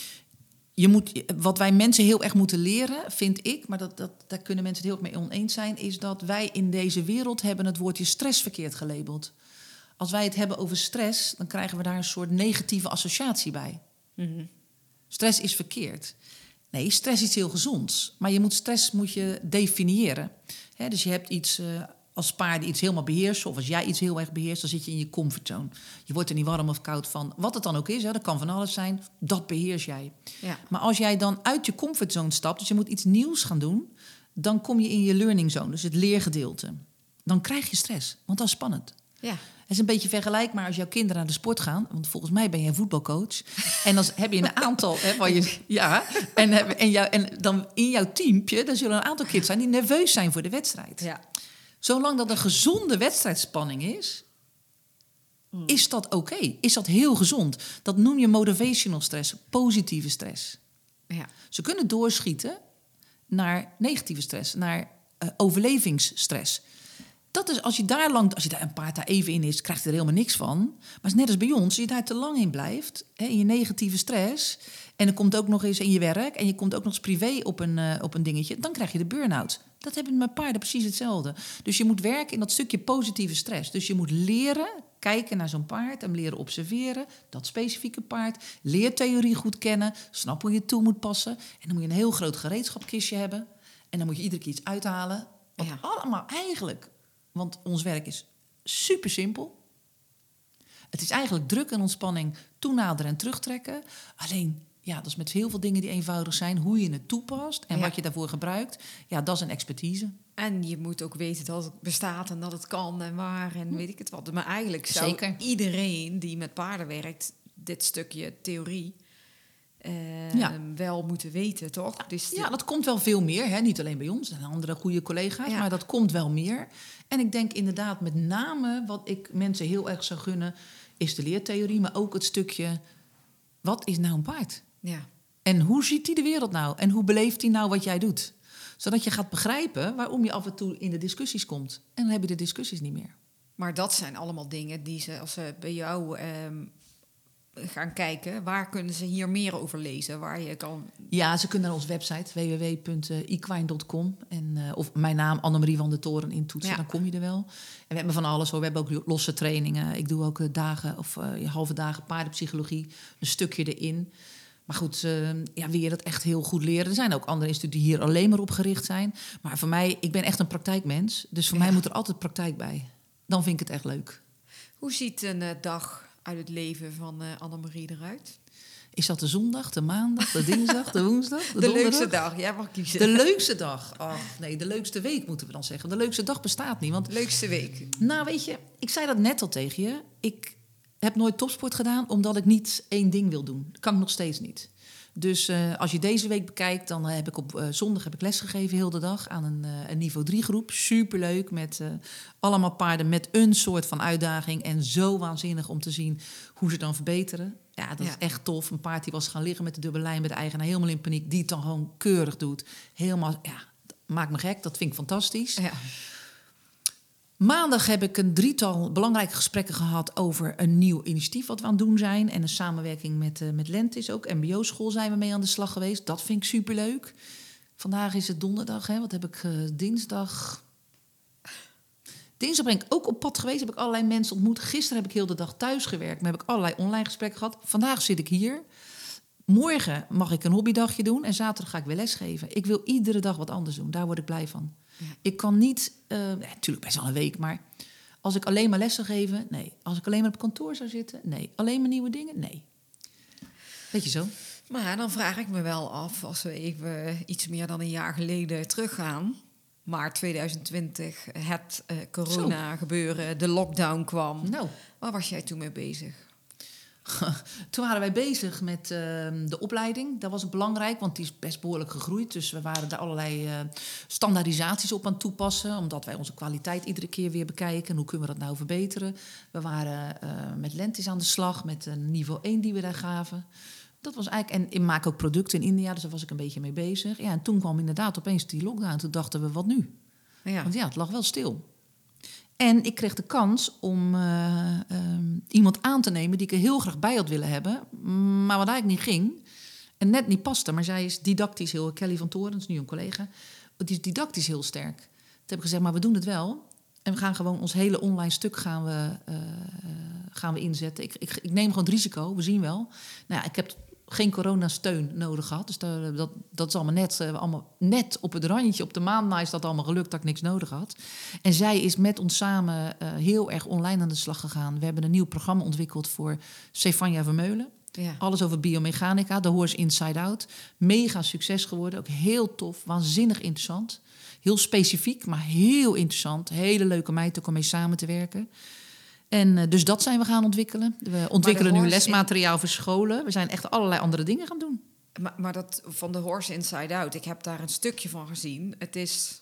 je moet, wat wij mensen heel erg moeten leren, vind ik... maar dat, dat, daar kunnen mensen het heel erg mee oneens zijn... is dat wij in deze wereld hebben het woordje stress verkeerd gelabeld. Als wij het hebben over stress... dan krijgen we daar een soort negatieve associatie bij. Mm-hmm. Stress is verkeerd. Nee, stress is iets heel gezonds. Maar je moet stress moet je definiëren. He, dus je hebt iets uh, als paarden iets helemaal beheersen... of als jij iets heel erg beheerst, dan zit je in je comfortzone. Je wordt er niet warm of koud van. Wat het dan ook is, hè, dat kan van alles zijn, dat beheers jij. Ja. Maar als jij dan uit je comfortzone stapt... dus je moet iets nieuws gaan doen... dan kom je in je learning zone, dus het leergedeelte. Dan krijg je stress, want dat is spannend. Ja. Het is een beetje vergelijkbaar als jouw kinderen naar de sport gaan. Want volgens mij ben je een voetbalcoach. En dan heb je een aantal... hè, van je, ja, en, en, jou, en dan in jouw teampje... dan zullen een aantal kids zijn die nerveus zijn voor de wedstrijd. Ja. Zolang dat een gezonde wedstrijdspanning is... is dat oké? Okay? Is dat heel gezond? Dat noem je motivational stress, positieve stress. Ja. Ze kunnen doorschieten naar negatieve stress. Naar uh, overlevingsstress. Dat is, als je daar lang, als je daar een paard daar even in is, krijgt hij er helemaal niks van. Maar het is net als bij ons, als je daar te lang in blijft, hè, in je negatieve stress... en dan komt ook nog eens in je werk en je komt ook nog eens privé op een, uh, op een dingetje... dan krijg je de burn-out. Dat hebben mijn paarden precies hetzelfde. Dus je moet werken in dat stukje positieve stress. Dus je moet leren kijken naar zo'n paard, hem leren observeren... dat specifieke paard, leer theorie goed kennen, snap hoe je toe moet passen... en dan moet je een heel groot gereedschapkistje hebben... en dan moet je iedere keer iets uithalen. Wat ja. allemaal eigenlijk... Want ons werk is super simpel. Het is eigenlijk druk en ontspanning, toenaderen en terugtrekken. Alleen, ja, dat is met heel veel dingen die eenvoudig zijn. Hoe je het toepast en ja. wat je daarvoor gebruikt. Ja, dat is een expertise. En je moet ook weten dat het bestaat en dat het kan en waar en hm. weet ik het wat. Maar eigenlijk zou Zeker. iedereen die met paarden werkt, dit stukje theorie... Uh, ja. wel moeten weten, toch? Ja, dus die... ja, dat komt wel veel meer. Hè? Niet alleen bij ons, en andere goede collega's. Ja. Maar dat komt wel meer. En ik denk inderdaad met name... wat ik mensen heel erg zou gunnen... is de leertheorie, maar ook het stukje... wat is nou een paard? Ja. En hoe ziet hij de wereld nou? En hoe beleeft hij nou wat jij doet? Zodat je gaat begrijpen waarom je af en toe in de discussies komt. En dan heb je de discussies niet meer. Maar dat zijn allemaal dingen die ze... als ze bij jou... Um... gaan kijken, waar kunnen ze hier meer over lezen? Waar je kan... Ja, ze kunnen naar onze website w w w punt equine punt com en uh, of mijn naam Annemarie van der Tooren intoetsen, ja. dan kom je er wel. En we hebben van alles hoor. We hebben ook losse trainingen. Ik doe ook dagen of uh, halve dagen paardenpsychologie, een stukje erin. Maar goed, uh, ja, wil je dat echt heel goed leren? Er zijn ook andere instituten die hier alleen maar op gericht zijn. Maar voor mij, ik ben echt een praktijkmens. Dus voor ja. mij moet er altijd praktijk bij. Dan vind ik het echt leuk. Hoe ziet een uh, dag uit het leven van uh, Annemarie eruit? Is dat de zondag, de maandag, de dinsdag, de woensdag? De, de leukste dag, jij mag kiezen. De leukste dag. Ach nee, de leukste week moeten we dan zeggen. De leukste dag bestaat niet. Want, leukste week. Nou, weet je, ik zei dat net al tegen je. Ik heb nooit topsport gedaan omdat ik niet één ding wil doen. Dat kan ik nog steeds niet. Dus uh, als je deze week bekijkt, dan heb ik op uh, zondag heb ik lesgegeven heel de dag aan een, uh, een niveau drie groep. Superleuk, met uh, allemaal paarden met een soort van uitdaging. En zo waanzinnig om te zien hoe ze dan verbeteren. Ja, dat ja. is echt tof. Een paard die was gaan liggen met de dubbele lijn, met de eigenaar helemaal in paniek. Die het dan gewoon keurig doet. Helemaal, ja, dat maakt me gek. Dat vind ik fantastisch. Ja. Maandag heb ik een drietal belangrijke gesprekken gehad over een nieuw initiatief wat we aan het doen zijn. En een samenwerking met, uh, met Lentis ook. M B O-school zijn we mee aan de slag geweest. Dat vind ik superleuk. Vandaag is het donderdag. Hè? Wat heb ik uh, dinsdag... Dinsdag ben ik ook op pad geweest, heb ik allerlei mensen ontmoet. Gisteren heb ik heel de dag thuis gewerkt, maar heb ik allerlei online gesprekken gehad. Vandaag zit ik hier. Morgen mag ik een hobbydagje doen en zaterdag ga ik weer lesgeven. Ik wil iedere dag wat anders doen, daar word ik blij van. Ja. Ik kan niet, uh, natuurlijk best wel een week, maar als ik alleen maar lessen geef, nee. Als ik alleen maar op kantoor zou zitten, nee. Alleen maar nieuwe dingen, nee. Weet je zo? Maar dan vraag ik me wel af, als we even iets meer dan een jaar geleden teruggaan... Maart twintig twintig, het uh, corona-gebeuren, de lockdown kwam. Nou. Waar was jij toen mee bezig? Toen waren wij bezig met uh, de opleiding. Dat was belangrijk, want die is best behoorlijk gegroeid. Dus we waren daar allerlei uh, standaardisaties op aan het toepassen... omdat wij onze kwaliteit iedere keer weer bekijken. Hoe kunnen we dat nou verbeteren? We waren uh, met Lentis aan de slag, met een niveau één die we daar gaven... Dat was eigenlijk, en ik maak ook producten in India, dus daar was ik een beetje mee bezig. Ja, en toen kwam inderdaad opeens die lockdown. Toen dachten we, wat nu? Ja. Want ja, het lag wel stil. En ik kreeg de kans om uh, um, iemand aan te nemen die ik er heel graag bij had willen hebben, maar wat eigenlijk niet ging en net niet paste. Maar zij is didactisch heel, Kelly van Tooren, is nu een collega, die is didactisch heel sterk. Toen heb ik gezegd, maar we doen het wel. En we gaan gewoon ons hele online stuk gaan we, uh, gaan we inzetten. Ik, ik, ik neem gewoon het risico, we zien wel. Nou ja, ik heb... geen coronasteun nodig gehad. Dus dat, dat, dat is allemaal net, uh, allemaal net op het randje. Op de maandag is dat allemaal gelukt dat ik niks nodig had. En zij is met ons samen uh, heel erg online aan de slag gegaan. We hebben een nieuw programma ontwikkeld voor Stefania Vermeulen. Ja. Alles over biomechanica, The Horse Inside Out. Mega succes geworden, ook heel tof, waanzinnig interessant. Heel specifiek, maar heel interessant. Hele leuke meid ook om mee samen te werken. En dus dat zijn we gaan ontwikkelen. We ontwikkelen nu lesmateriaal in... voor scholen. We zijn echt allerlei andere dingen gaan doen. Maar, maar dat van The Horse Inside Out, ik heb daar een stukje van gezien. Het is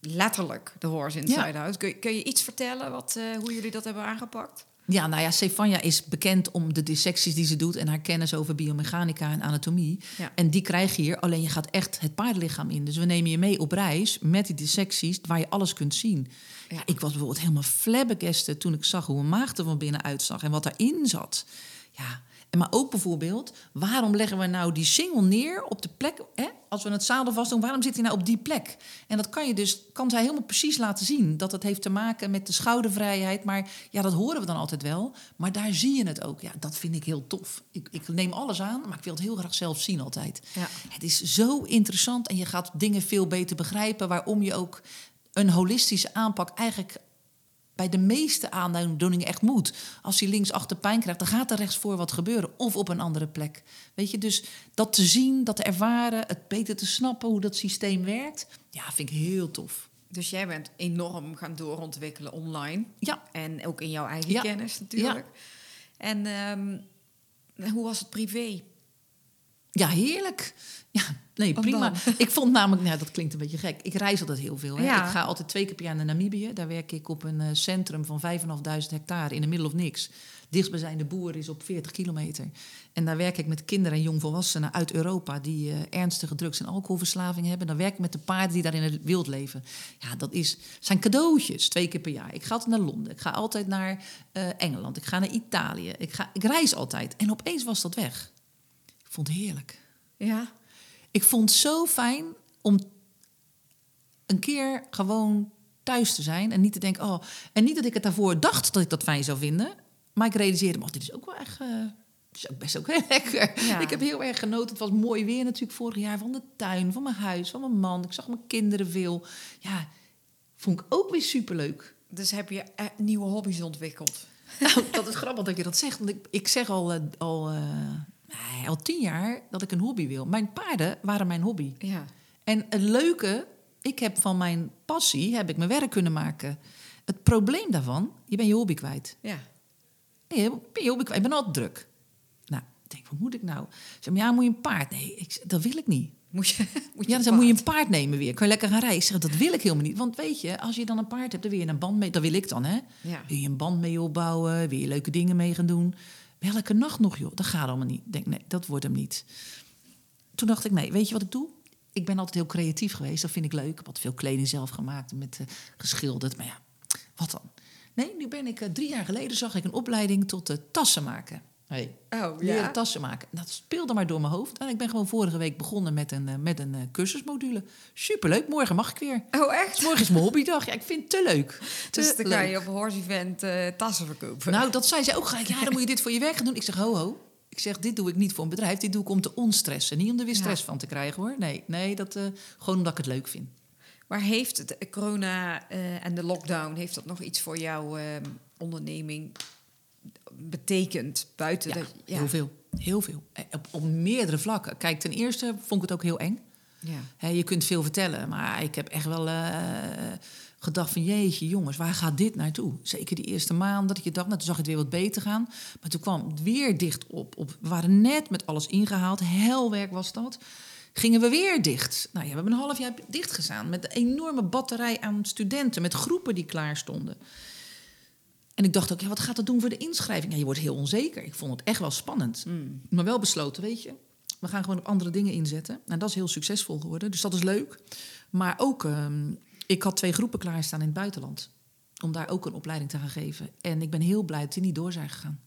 letterlijk The Horse Inside ja. Out. Kun je, kun je iets vertellen wat, uh, hoe jullie dat hebben aangepakt? Ja, nou ja, Stefania is bekend om de dissecties die ze doet... en haar kennis over biomechanica en anatomie. Ja. En die krijg je hier, alleen je gaat echt het paardenlichaam in. Dus we nemen je mee op reis met die dissecties waar je alles kunt zien. Ja. Ja, ik was bijvoorbeeld helemaal flabbergasted toen ik zag hoe een maag er van binnen uitzag... en wat daarin zat. Ja, en maar ook bijvoorbeeld, waarom leggen we nou die singel neer op de plek... Hè? Als we het zadel vastdoen, waarom zit hij nou op die plek? En dat kan je dus, kan zij helemaal precies laten zien. Dat het heeft te maken met de schoudervrijheid. Maar ja, dat horen we dan altijd wel. Maar daar zie je het ook. Ja, dat vind ik heel tof. Ik, ik neem alles aan, maar ik wil het heel graag zelf zien altijd. Ja. Het is zo interessant en je gaat dingen veel beter begrijpen... waarom je ook een holistische aanpak eigenlijk... bij de meeste aandoeningen echt moet. Als hij links achter pijn krijgt, dan gaat er rechts voor wat gebeuren. Of op een andere plek. Weet je, dus dat te zien, dat te ervaren... het beter te snappen hoe dat systeem werkt... ja, vind ik heel tof. Dus jij bent enorm gaan doorontwikkelen online. Ja. En ook in jouw eigen ja. kennis natuurlijk. Ja. En um, hoe was het privé? Ja, heerlijk. Ja, nee, prima. Ik vond namelijk, nou dat klinkt een beetje gek, ik reis altijd heel veel. Hè? Ja. Ik ga altijd twee keer per jaar naar Namibië. Daar werk ik op een uh, centrum van vijfduizend vijfhonderd hectare in de middel of niks. Dichtstbijzijnde boer is op veertig kilometer. En daar werk ik met kinderen en jongvolwassenen uit Europa... die uh, ernstige drugs- en alcoholverslaving hebben. Dan werk ik met de paarden die daar in het wild leven. Ja, dat is, zijn cadeautjes, twee keer per jaar. Ik ga altijd naar Londen, ik ga altijd naar uh, Engeland, ik ga naar Italië. Ik, ga, ik reis altijd. En opeens was dat weg. Ik vond het heerlijk. Ja. Ik vond het zo fijn om een keer gewoon thuis te zijn... en niet te denken, oh... en niet dat ik het daarvoor dacht dat ik dat fijn zou vinden... maar ik realiseerde me, oh, dit is ook wel echt uh, is ook best ook heel lekker. Ja. Ik heb heel erg genoten. Het was mooi weer natuurlijk vorig jaar. Van de tuin, van mijn huis, van mijn man. Ik zag mijn kinderen veel. Ja, vond ik ook weer superleuk. Dus heb je uh, nieuwe hobby's ontwikkeld? Nou, dat is grappig dat je dat zegt. Want ik, ik zeg al, uh, al, uh, nee, al tien jaar dat ik een hobby wil. Mijn paarden waren mijn hobby. Ja. En het leuke, ik heb van mijn passie heb ik mijn werk kunnen maken. Het probleem daarvan, je bent je hobby kwijt. Ja. Nee, je bent je hobby kwijt. Ik ben altijd druk. Nou, ik denk, wat moet ik nou? Zeg maar, ja, moet je een paard? Nee, ik, dat wil ik niet. Moet je, moet je ja, dan zeg, moet je een paard nemen weer. Kan je lekker gaan rijden? Ik zeg, dat wil ik helemaal niet. Want weet je, als je dan een paard hebt, dan wil je een band mee. Dat wil ik dan, hè? Ja. Wil je een band mee opbouwen? Wil je leuke dingen mee gaan doen? Welke nacht nog, joh? Dat gaat allemaal niet. Ik denk, nee, dat wordt hem niet. Toen dacht ik, nee, weet je wat ik doe? Ik ben altijd heel creatief geweest. Dat vind ik leuk. Ik heb altijd veel kleding zelf gemaakt, met uh, geschilderd. Maar ja, wat dan? Nee, nu ben ik... Uh, drie jaar geleden zag ik een opleiding tot uh, tassen maken. Hey. Oh, ja? Leren tassen maken. Dat speelde maar door mijn hoofd. En ik ben gewoon vorige week begonnen met een, uh, met een uh, cursusmodule. Superleuk. Morgen mag ik weer. Oh, echt? Dus morgen is mijn hobbydag. Ja, ik vind het te leuk. Te dus dan leuk. Kan je op Horse Event uh, tassen verkopen. Nou, dat zei ze ook gelijk. Ja, dan moet je dit voor je werk gaan doen. Ik zeg, ho, ho. Ik zeg, dit doe ik niet voor een bedrijf. Dit doe ik om te onstressen. Niet om er weer stress ja. van te krijgen, hoor. Nee, nee dat, uh, gewoon omdat ik het leuk vind. Maar heeft het, uh, corona uh, en de lockdown... heeft dat nog iets voor jouw uh, onderneming betekend? Buiten ja, de, ja, heel veel. Heel veel. Op, op meerdere vlakken. Kijk, ten eerste vond ik het ook heel eng. Ja. He, je kunt veel vertellen, maar ik heb echt wel... Uh, gedacht van, jeetje jongens, waar gaat dit naartoe? Zeker die eerste maand dat ik je dacht, nou, toen zag het weer wat beter gaan. Maar toen kwam het weer dicht op. op. We waren net met alles ingehaald. Helwerk was dat. Gingen we weer dicht. Nou ja, we hebben een half jaar dicht gestaan. Met een enorme batterij aan studenten. Met groepen die klaar stonden. En ik dacht ook, ja, wat gaat dat doen voor de inschrijving? Ja, je wordt heel onzeker. Ik vond het echt wel spannend. Mm. Maar wel besloten, weet je. We gaan gewoon op andere dingen inzetten. En dat is heel succesvol geworden. Dus dat is leuk. Maar ook... Um, Ik had twee groepen klaarstaan in het buitenland. Om daar ook een opleiding te gaan geven. En ik ben heel blij dat die niet door zijn gegaan.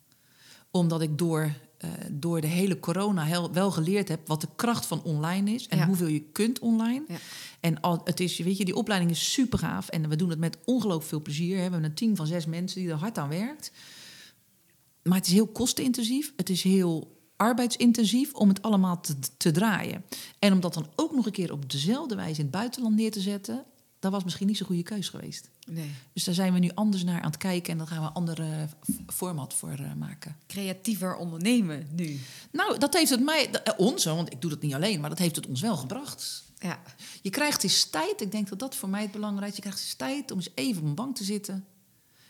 Omdat ik door, uh, door de hele corona heel, wel geleerd heb... wat de kracht van online is en ja. hoeveel je kunt online. Ja. En al, het is, weet je, die opleiding is super gaaf. En we doen het met ongelooflijk veel plezier. We hebben een team van zes mensen die er hard aan werkt. Maar het is heel kostenintensief. Het is heel... arbeidsintensief om het allemaal te, te draaien. En om dat dan ook nog een keer op dezelfde wijze in het buitenland neer te zetten... dat was misschien niet zo'n goede keus geweest. Nee. Dus daar zijn we nu anders naar aan het kijken... en daar gaan we een andere format voor maken. Creatiever ondernemen nu. Nou, dat heeft het mij... ons, want ik doe dat niet alleen... maar dat heeft het ons wel gebracht. Ja. Je krijgt eens tijd, ik denk dat dat voor mij het belangrijkste... je krijgt eens tijd om eens even op een bank te zitten...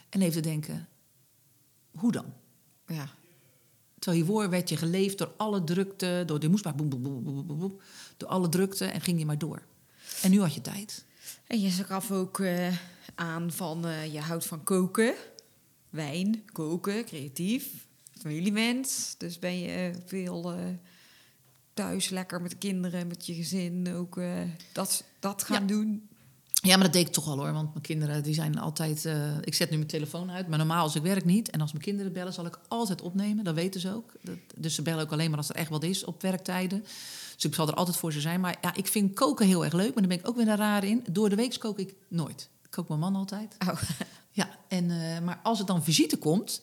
en even te denken... hoe dan? Ja. Terwijl hiervoor werd je geleefd door alle drukte... door de moest maar boem, boem, boem, boem, boem, boem, door alle drukte en ging je maar door. En nu had je tijd... En je gaf ook uh, aan van, uh, je houdt van koken, wijn, koken, creatief, familiemens. Dus ben je uh, veel uh, thuis lekker met de kinderen, met je gezin ook uh, dat, dat gaan ja. doen. Ja, maar dat deed ik toch al hoor, want mijn kinderen die zijn altijd... Uh, ik zet nu mijn telefoon uit, maar normaal als ik werk niet. En als mijn kinderen bellen zal ik altijd opnemen, dat weten ze ook. Dat, dus ze bellen ook alleen maar als er echt wat is op werktijden. Dus ik zal er altijd voor ze zijn. Maar ja, ik vind koken heel erg leuk, maar daar ben ik ook weer een raar in. Door de week kook ik nooit. Ik kook mijn man altijd. Oh. Ja, en, uh, maar als het dan visite komt...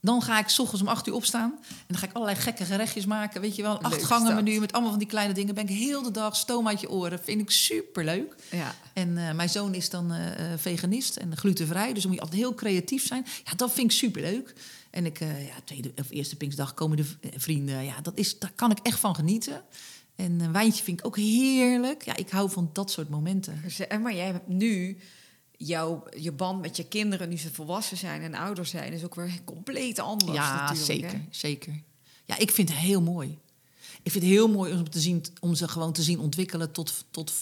dan ga ik 's ochtends om acht uur opstaan... en dan ga ik allerlei gekke gerechtjes maken. Weet je wel, een acht gangen menu met allemaal van die kleine dingen. Ben ik heel de dag stoom uit je oren. Vind ik superleuk. Ja. En uh, mijn zoon is dan uh, veganist en glutenvrij. Dus dan moet je altijd heel creatief zijn. Ja, dat vind ik superleuk. En ik, uh, ja, tweede of eerste Pinksterdag komen de vrienden. Ja, dat is, daar kan ik echt van genieten. En een wijntje vind ik ook heerlijk. Ja, ik hou van dat soort momenten. Maar jij hebt nu... Jouw, je band met je kinderen, nu ze volwassen zijn en ouder zijn... is ook weer compleet anders ja, natuurlijk. Ja, zeker, zeker. Ja, ik vind het heel mooi. Ik vind het heel mooi om, te zien, om ze gewoon te zien ontwikkelen... tot, tot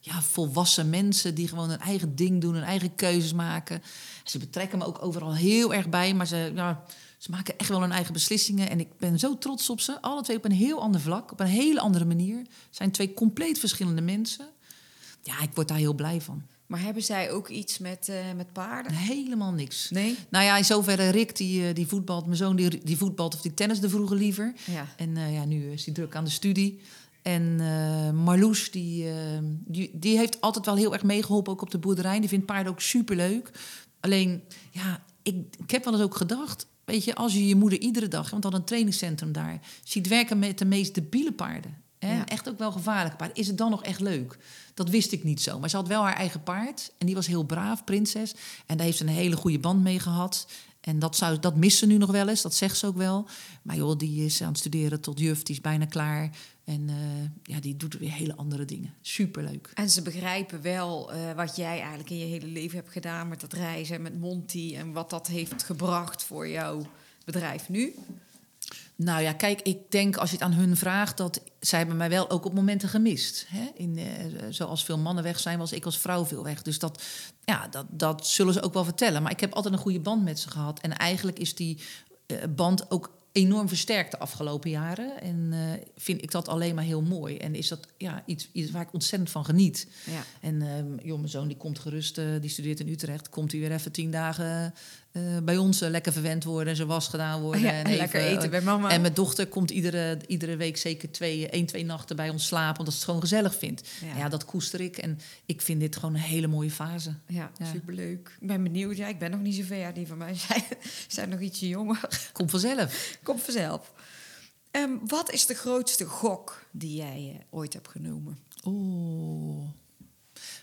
ja, volwassen mensen die gewoon hun eigen ding doen... hun eigen keuzes maken. Ze betrekken me ook overal heel erg bij... maar ze, nou, ze maken echt wel hun eigen beslissingen. En ik ben zo trots op ze. Alle twee op een heel ander vlak, op een hele andere manier. Het zijn twee compleet verschillende mensen. Ja, ik word daar heel blij van. Maar hebben zij ook iets met, uh, met paarden? Helemaal niks. Nee? Nou ja, in zoverre Rick, die, die voetbalt. Mijn zoon die, die voetbalt of die tenniste vroeger liever. Ja. En uh, ja, nu is hij druk aan de studie. En uh, Marloes, die, uh, die, die heeft altijd wel heel erg meegeholpen... ook op de boerderij. Die vindt paarden ook superleuk. Alleen, ja, ik, ik heb wel eens ook gedacht... weet je, als je je moeder iedere dag, want dan een trainingscentrum daar, ziet werken met de meest debiele paarden. Hè? Ja. Echt ook wel gevaarlijke paarden. Is het dan nog echt leuk? Dat wist ik niet zo. Maar ze had wel haar eigen paard. En die was heel braaf, prinses. En daar heeft ze een hele goede band mee gehad. En dat, zou, dat mist ze nu nog wel eens. Dat zegt ze ook wel. Maar joh, die is aan het studeren tot juf. Die is bijna klaar. En uh, ja, die doet weer hele andere dingen. Superleuk. En ze begrijpen wel uh, wat jij eigenlijk in je hele leven hebt gedaan... met dat reizen en met Monty... en wat dat heeft gebracht voor jouw bedrijf nu? Nou ja, kijk, ik denk als je het aan hun vraagt... dat zij hebben mij wel ook op momenten gemist. Hè? In, uh, zoals veel mannen weg zijn, was ik als vrouw veel weg. Dus dat, ja, dat, dat zullen ze ook wel vertellen. Maar ik heb altijd een goede band met ze gehad. En eigenlijk is die uh, band ook... enorm versterkt de afgelopen jaren. En uh, vind ik dat alleen maar heel mooi. En is dat ja, iets, iets waar ik ontzettend van geniet. Ja. En uh, joh, mijn zoon die komt gerust, uh, die studeert in Utrecht... komt hij weer even tien dagen uh, bij ons uh, lekker verwend worden... en zijn was gedaan worden. Ja, en en even, lekker eten uh, bij mama. En mijn dochter komt iedere, iedere week zeker twee, één, twee nachten bij ons slapen... omdat ze het gewoon gezellig vindt. Ja. ja, dat koester ik. En ik vind dit gewoon een hele mooie fase. Ja, ja. Superleuk. Ik ben benieuwd. Ja, ik ben nog niet zo ver. Die van mij zijn, zijn nog ietsje jonger. Komt vanzelf. Kom vanzelf. Um, wat is de grootste gok die jij uh, ooit hebt genomen? Oh,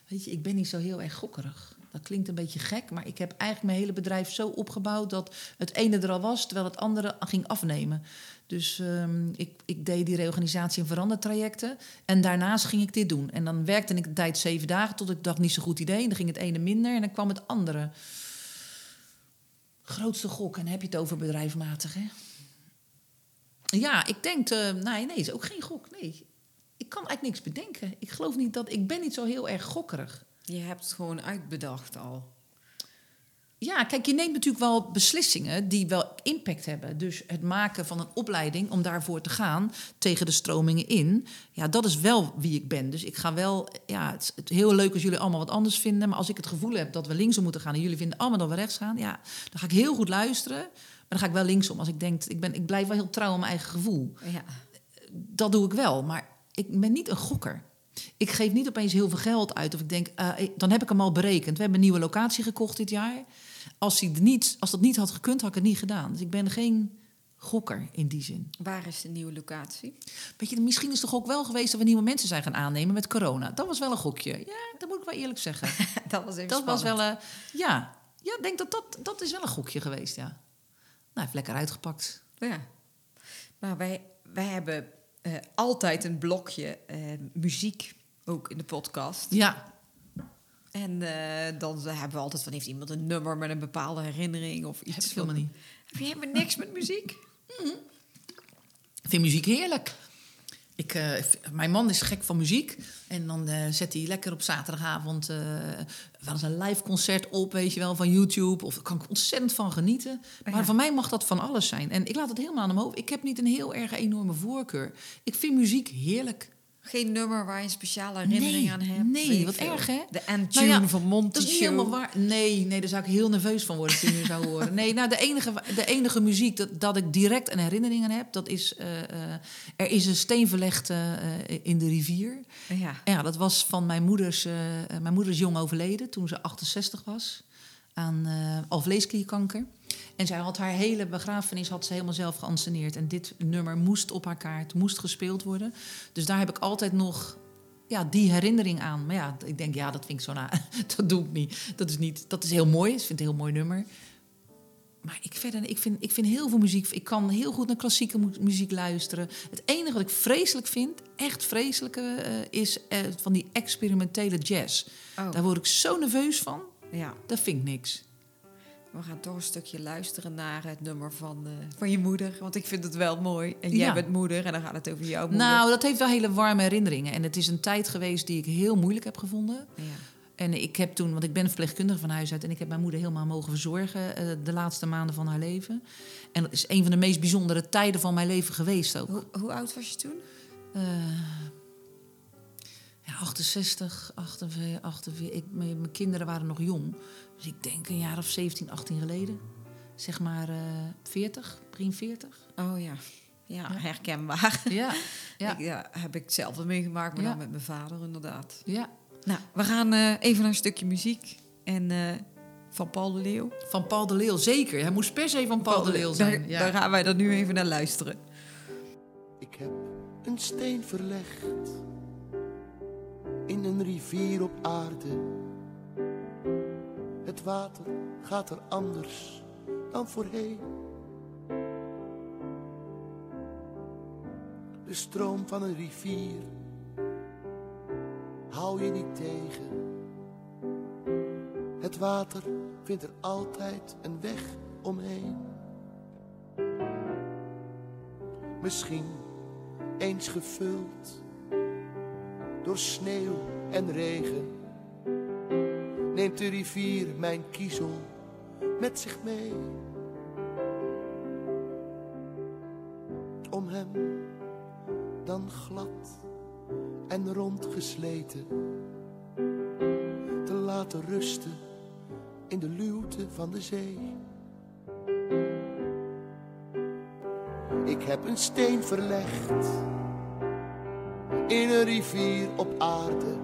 weet je, ik ben niet zo heel erg gokkerig. Dat klinkt een beetje gek, maar ik heb eigenlijk mijn hele bedrijf zo opgebouwd... dat het ene er al was, terwijl het andere ging afnemen. Dus um, ik, ik deed die reorganisatie- en verandertrajecten. En daarnaast ging ik dit doen. En dan werkte ik de tijd zeven dagen tot ik dacht niet zo'n goed idee. En dan ging het ene minder en dan kwam het andere. Grootste gok, en dan heb je het over bedrijfsmatig, hè? Ja, ik denk... Uh, nee, nee, is ook geen gok. Nee, ik kan eigenlijk niks bedenken. Ik geloof niet dat... Ik ben niet zo heel erg gokkerig. Je hebt het gewoon uitbedacht al. Ja, kijk, je neemt natuurlijk wel beslissingen die wel impact hebben. Dus het maken van een opleiding om daarvoor te gaan... tegen de stromingen in, ja, dat is wel wie ik ben. Dus ik ga wel... Ja, het is heel leuk als jullie allemaal wat anders vinden... maar als ik het gevoel heb dat we linksom moeten gaan... en jullie vinden allemaal dat we rechts gaan... ja, dan ga ik heel goed luisteren... Maar dan ga ik wel linksom. Als ik denk, ik, ben, ik blijf wel heel trouw aan mijn eigen gevoel. Ja. Dat doe ik wel, maar ik ben niet een gokker. Ik geef niet opeens heel veel geld uit. Of ik denk, uh, dan heb ik hem al berekend. We hebben een nieuwe locatie gekocht dit jaar. Als, hij niet, als dat niet had gekund, had ik het niet gedaan. Dus ik ben geen gokker in die zin. Waar is de nieuwe locatie? Weet je, misschien is de gok wel geweest dat we nieuwe mensen zijn gaan aannemen met corona. Dat was wel een gokje. Ja, dat moet ik wel eerlijk zeggen. dat was even dat was wel een, ja, ik ja, denk dat, dat dat is wel een gokje geweest, ja. Nou, heeft lekker uitgepakt. Ja. Maar wij, wij hebben uh, altijd een blokje uh, muziek, ook in de podcast. Ja. En uh, dan hebben we altijd van, heeft iemand een nummer met een bepaalde herinnering of iets? Heb ik helemaal niet. Heb je helemaal niks met muziek? Mm-hmm. Ik vind muziek heerlijk. Ik, uh, mijn man is gek van muziek. En dan uh, zet hij lekker op zaterdagavond uh, wel eens een live concert op, weet je wel, van YouTube. Of daar kan ik ontzettend van genieten. Maar ja. Van mij mag dat van alles zijn. En ik laat het helemaal aan hem over. Ik heb niet een heel erg enorme voorkeur. Ik vind muziek heerlijk. Geen nummer waar je een speciale herinnering nee, aan hebt? Nee, wat erg, hè? De endtune nou ja, van Monty dat is niet helemaal waar. Nee, nee, daar zou ik heel nerveus van worden als je nu zou horen. Nee, nou, de enige, de enige muziek dat, dat ik direct een herinnering aan heb... dat is... Uh, uh, er is een steen verlegd uh, in de rivier. Ja. Ja, dat was van mijn moeders... Uh, mijn moeder is jong overleden toen ze achtenzestig was... aan uh, alvleesklierkanker. En zij had haar hele begrafenis had ze helemaal zelf geanceneerd. En dit nummer moest op haar kaart, moest gespeeld worden. Dus daar heb ik altijd nog ja, die herinnering aan. Maar ja, ik denk, ja, dat vind ik zo na. Dat doe ik niet. Dat is, niet, dat is heel mooi. Ik vind het een heel mooi nummer. Maar ik, verder, ik, vind, ik vind heel veel muziek... Ik kan heel goed naar klassieke muziek luisteren. Het enige wat ik vreselijk vind, echt vreselijke... Uh, is uh, van die experimentele jazz. Oh. Daar word ik zo nerveus van. Ja. Dat vind ik niks. We gaan toch een stukje luisteren naar het nummer van, uh, van je moeder. Want ik vind het wel mooi. En jij ja. bent moeder en dan gaat het over jouw moeder. Nou, dat heeft wel hele warme herinneringen. En het is een tijd geweest die ik heel moeilijk heb gevonden. Ja. En ik heb toen, want ik ben verpleegkundige van huis uit... en ik heb mijn moeder helemaal mogen verzorgen uh, de laatste maanden van haar leven. En dat is een van de meest bijzondere tijden van mijn leven geweest ook. Hoe, hoe oud was je toen? Uh, ja, achtenzestig, achtenveertig. Ik, mijn, mijn kinderen waren nog jong... Dus ik denk een jaar of zeventien, achttien geleden. Zeg maar uh, veertig, begin veertig. Oh ja, ja, ja. herkenbaar. Ja, ja. Ik, ja, heb ik zelf wel meegemaakt, maar ja. dan met mijn vader inderdaad. Ja. Nou, we gaan uh, even naar een stukje muziek. En uh, Van Paul de Leeuw? Van Paul de Leeuw, zeker. Hij moest per se van Paul, Paul de Leeuw zijn. Daar, ja. daar gaan wij dan nu even naar luisteren. Ik heb een steen verlegd in een rivier op aarde. Het water gaat er anders dan voorheen. De stroom van een rivier hou je niet tegen. Het water vindt er altijd een weg omheen. Misschien eens gevuld door sneeuw en regen, neemt de rivier mijn kiezel met zich mee. Om hem dan glad en rond gesleten te laten rusten in de luwte van de zee. Ik heb een steen verlegd in een rivier op aarde.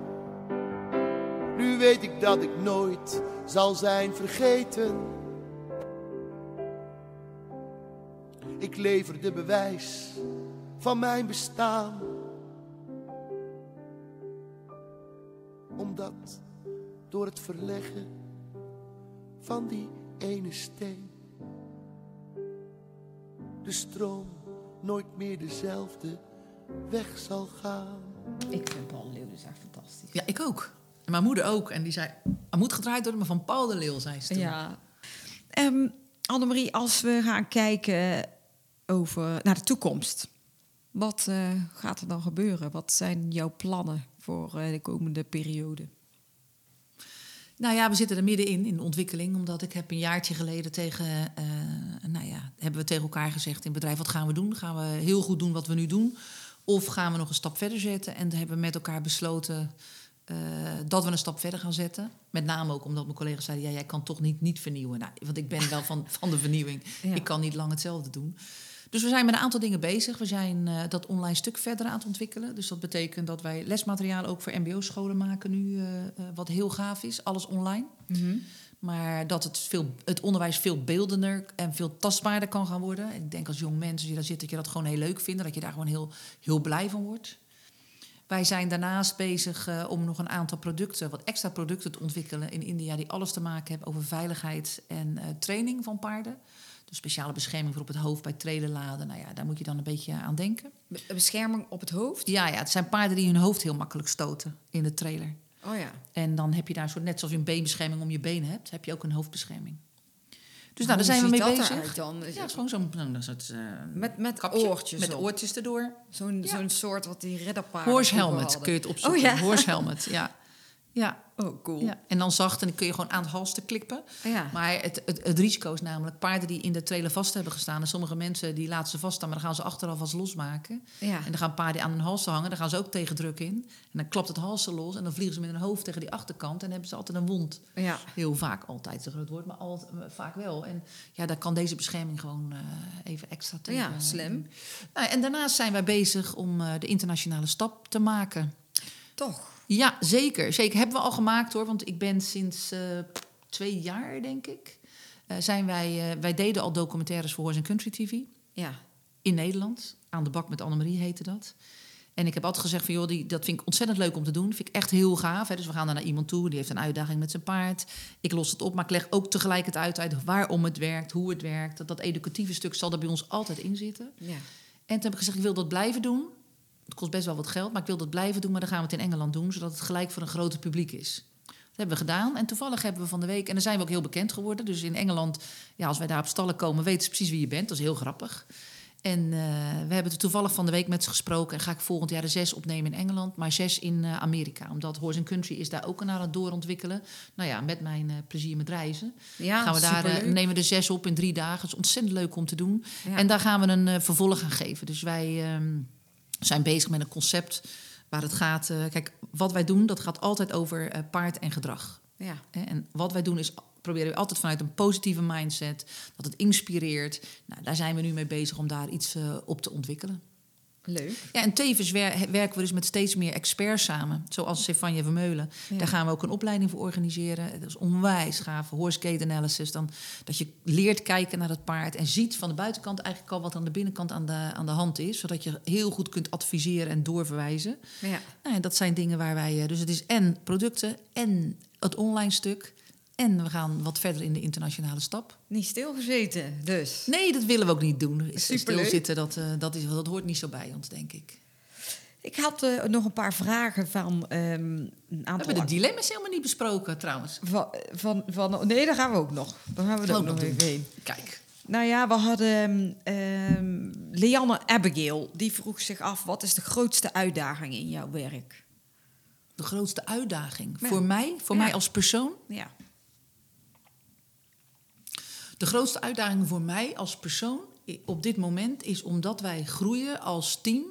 Nu weet ik dat ik nooit zal zijn vergeten. Ik lever de bewijs van mijn bestaan, omdat door het verleggen van die ene steen de stroom nooit meer dezelfde weg zal gaan. Ik vind Paul Leeuw dus echt fantastisch. Ja, ik ook. En mijn moeder ook. En die zei, er moet gedraaid worden, maar van Paul de Leeuw, zei ze toen. Ja. Um, Annemarie, als we gaan kijken over, naar de toekomst. Wat uh, gaat er dan gebeuren? Wat zijn jouw plannen voor uh, de komende periode? Nou ja, we zitten er middenin, in de ontwikkeling. Omdat ik heb een jaartje geleden tegen... Uh, nou ja, hebben we tegen elkaar gezegd in het bedrijf, wat gaan we doen? Gaan we heel goed doen wat we nu doen? Of gaan we nog een stap verder zetten? En dan hebben we met elkaar besloten... Uh, dat we een stap verder gaan zetten. Met name ook omdat mijn collega's zeiden... ja, jij kan toch niet, niet vernieuwen. Nou, want ik ben wel van, van de vernieuwing. Ja. Ik kan niet lang hetzelfde doen. Dus we zijn met een aantal dingen bezig. We zijn uh, dat online stuk verder aan het ontwikkelen. Dus dat betekent dat wij lesmateriaal ook voor mbo-scholen maken nu. Uh, uh, wat heel gaaf is. Alles online. Mm-hmm. Maar dat het, veel, het onderwijs veel beeldender en veel tastbaarder kan gaan worden. Ik denk als jong mensen die daar zitten... dat je dat gewoon heel leuk vindt. Dat je daar gewoon heel, heel blij van wordt. Wij zijn daarnaast bezig uh, om nog een aantal producten, wat extra producten te ontwikkelen in India... die alles te maken hebben over veiligheid en uh, training van paarden. Dus speciale bescherming voor op het hoofd bij trailer laden. Nou ja, daar moet je dan een beetje aan denken. Be- bescherming op het hoofd? Ja, ja, het zijn paarden die hun hoofd heel makkelijk stoten in de trailer. Oh ja. En dan heb je daar zo, net zoals je een beenbescherming om je benen hebt... heb je ook een hoofdbescherming. Dus nou, daar zijn we mee bezig. Dan? Ja, het gewoon zo'n nou, soort, uh, met, met kapje, oortjes. Met op. Oortjes erdoor. Zo'n, ja. zo'n soort wat die redderpaarden... Horse helmet kun je het opzoeken. Oh, ja. Horse helmet, ja. ja. Oh, cool. Ja. En dan zacht en dan kun je gewoon aan het halster klippen. Ja. Maar het, het, het risico is namelijk paarden die in de trailer vast hebben gestaan. En sommige mensen die laten ze vaststaan, maar dan gaan ze achteraf vast losmaken. Ja. En dan gaan paarden aan hun halster hangen. Dan gaan ze ook tegen druk in. En dan klapt het halster los en dan vliegen ze met hun hoofd tegen die achterkant. En dan hebben ze altijd een wond. Ja. Heel vaak, altijd een groot woord, maar altijd, vaak wel. En ja, daar kan deze bescherming gewoon uh, even extra tegen. Ja, slim. Nou, en daarnaast zijn wij bezig om uh, de internationale stap te maken. Toch? Ja, zeker. Zeker. Hebben we al gemaakt, hoor. Want ik ben sinds uh, twee jaar, denk ik... Uh, zijn wij, uh, wij deden al documentaires voor Horse and Country T V. Ja. In Nederland. Aan de bak met Annemarie heette dat. En ik heb altijd gezegd van... joh, die, dat vind ik ontzettend leuk om te doen. Vind ik echt heel gaaf. Hè? Dus we gaan daar naar iemand toe. Die heeft een uitdaging met zijn paard. Ik los het op, maar ik leg ook tegelijkertijd uit... uit waarom het werkt, hoe het werkt. Dat, dat educatieve stuk zal er bij ons altijd in zitten. Ja. En toen heb ik gezegd, ik wil dat blijven doen... Het kost best wel wat geld, maar ik wil dat blijven doen... maar dan gaan we het in Engeland doen, zodat het gelijk voor een groter publiek is. Dat hebben we gedaan en toevallig hebben we van de week... en dan zijn we ook heel bekend geworden. Dus in Engeland, ja, als wij daar op stallen komen... weten ze precies wie je bent, dat is heel grappig. En uh, we hebben het toevallig van de week met ze gesproken... en ga ik volgend jaar de zes opnemen in Engeland... maar zes in uh, Amerika, omdat Horse and Country is daar ook... naar aan het doorontwikkelen. Nou ja, met mijn uh, plezier met reizen. Ja, gaan we daar, uh, nemen we de zes op in drie dagen. Dat is ontzettend leuk om te doen. Ja. En daar gaan we een uh, vervolg aan geven. Dus wij... Um, We zijn bezig met een concept waar het gaat... Uh, kijk, wat wij doen, dat gaat altijd over uh, paard en gedrag. Ja. En wat wij doen is... proberen we altijd vanuit een positieve mindset... dat het inspireert. Nou, daar zijn we nu mee bezig om daar iets uh, op te ontwikkelen. Leuk. Ja, en tevens wer- werken we dus met steeds meer experts samen. Zoals Stefania Vermeulen. Ja. Daar gaan we ook een opleiding voor organiseren. Dat is onwijs gaaf. Horse gait analysis. Dan, dat je leert kijken naar dat paard. En ziet van de buitenkant eigenlijk al wat aan de binnenkant aan de, aan de hand is. Zodat je heel goed kunt adviseren en doorverwijzen. Ja. Nou, en dat zijn dingen waar wij... Dus het is en producten en het online stuk... En we gaan wat verder in de internationale stap. Niet stilgezeten, dus? Nee, dat willen we ook niet doen. Stilzitten, dat, uh, dat, is, dat hoort niet zo bij ons, denk ik. Ik had uh, nog een paar vragen van um, een aantal... We hebben de dilemma's helemaal niet besproken, trouwens. Van, van, van, nee, daar gaan we ook nog. Daar gaan we ook nog even heen. Kijk. Nou ja, we hadden um, Leanne Abigail. Die vroeg zich af, wat is de grootste uitdaging in jouw werk? De grootste uitdaging? Ja. Voor mij? Voor ja. mij als persoon? Ja. De grootste uitdaging voor mij als persoon op dit moment is omdat wij groeien als team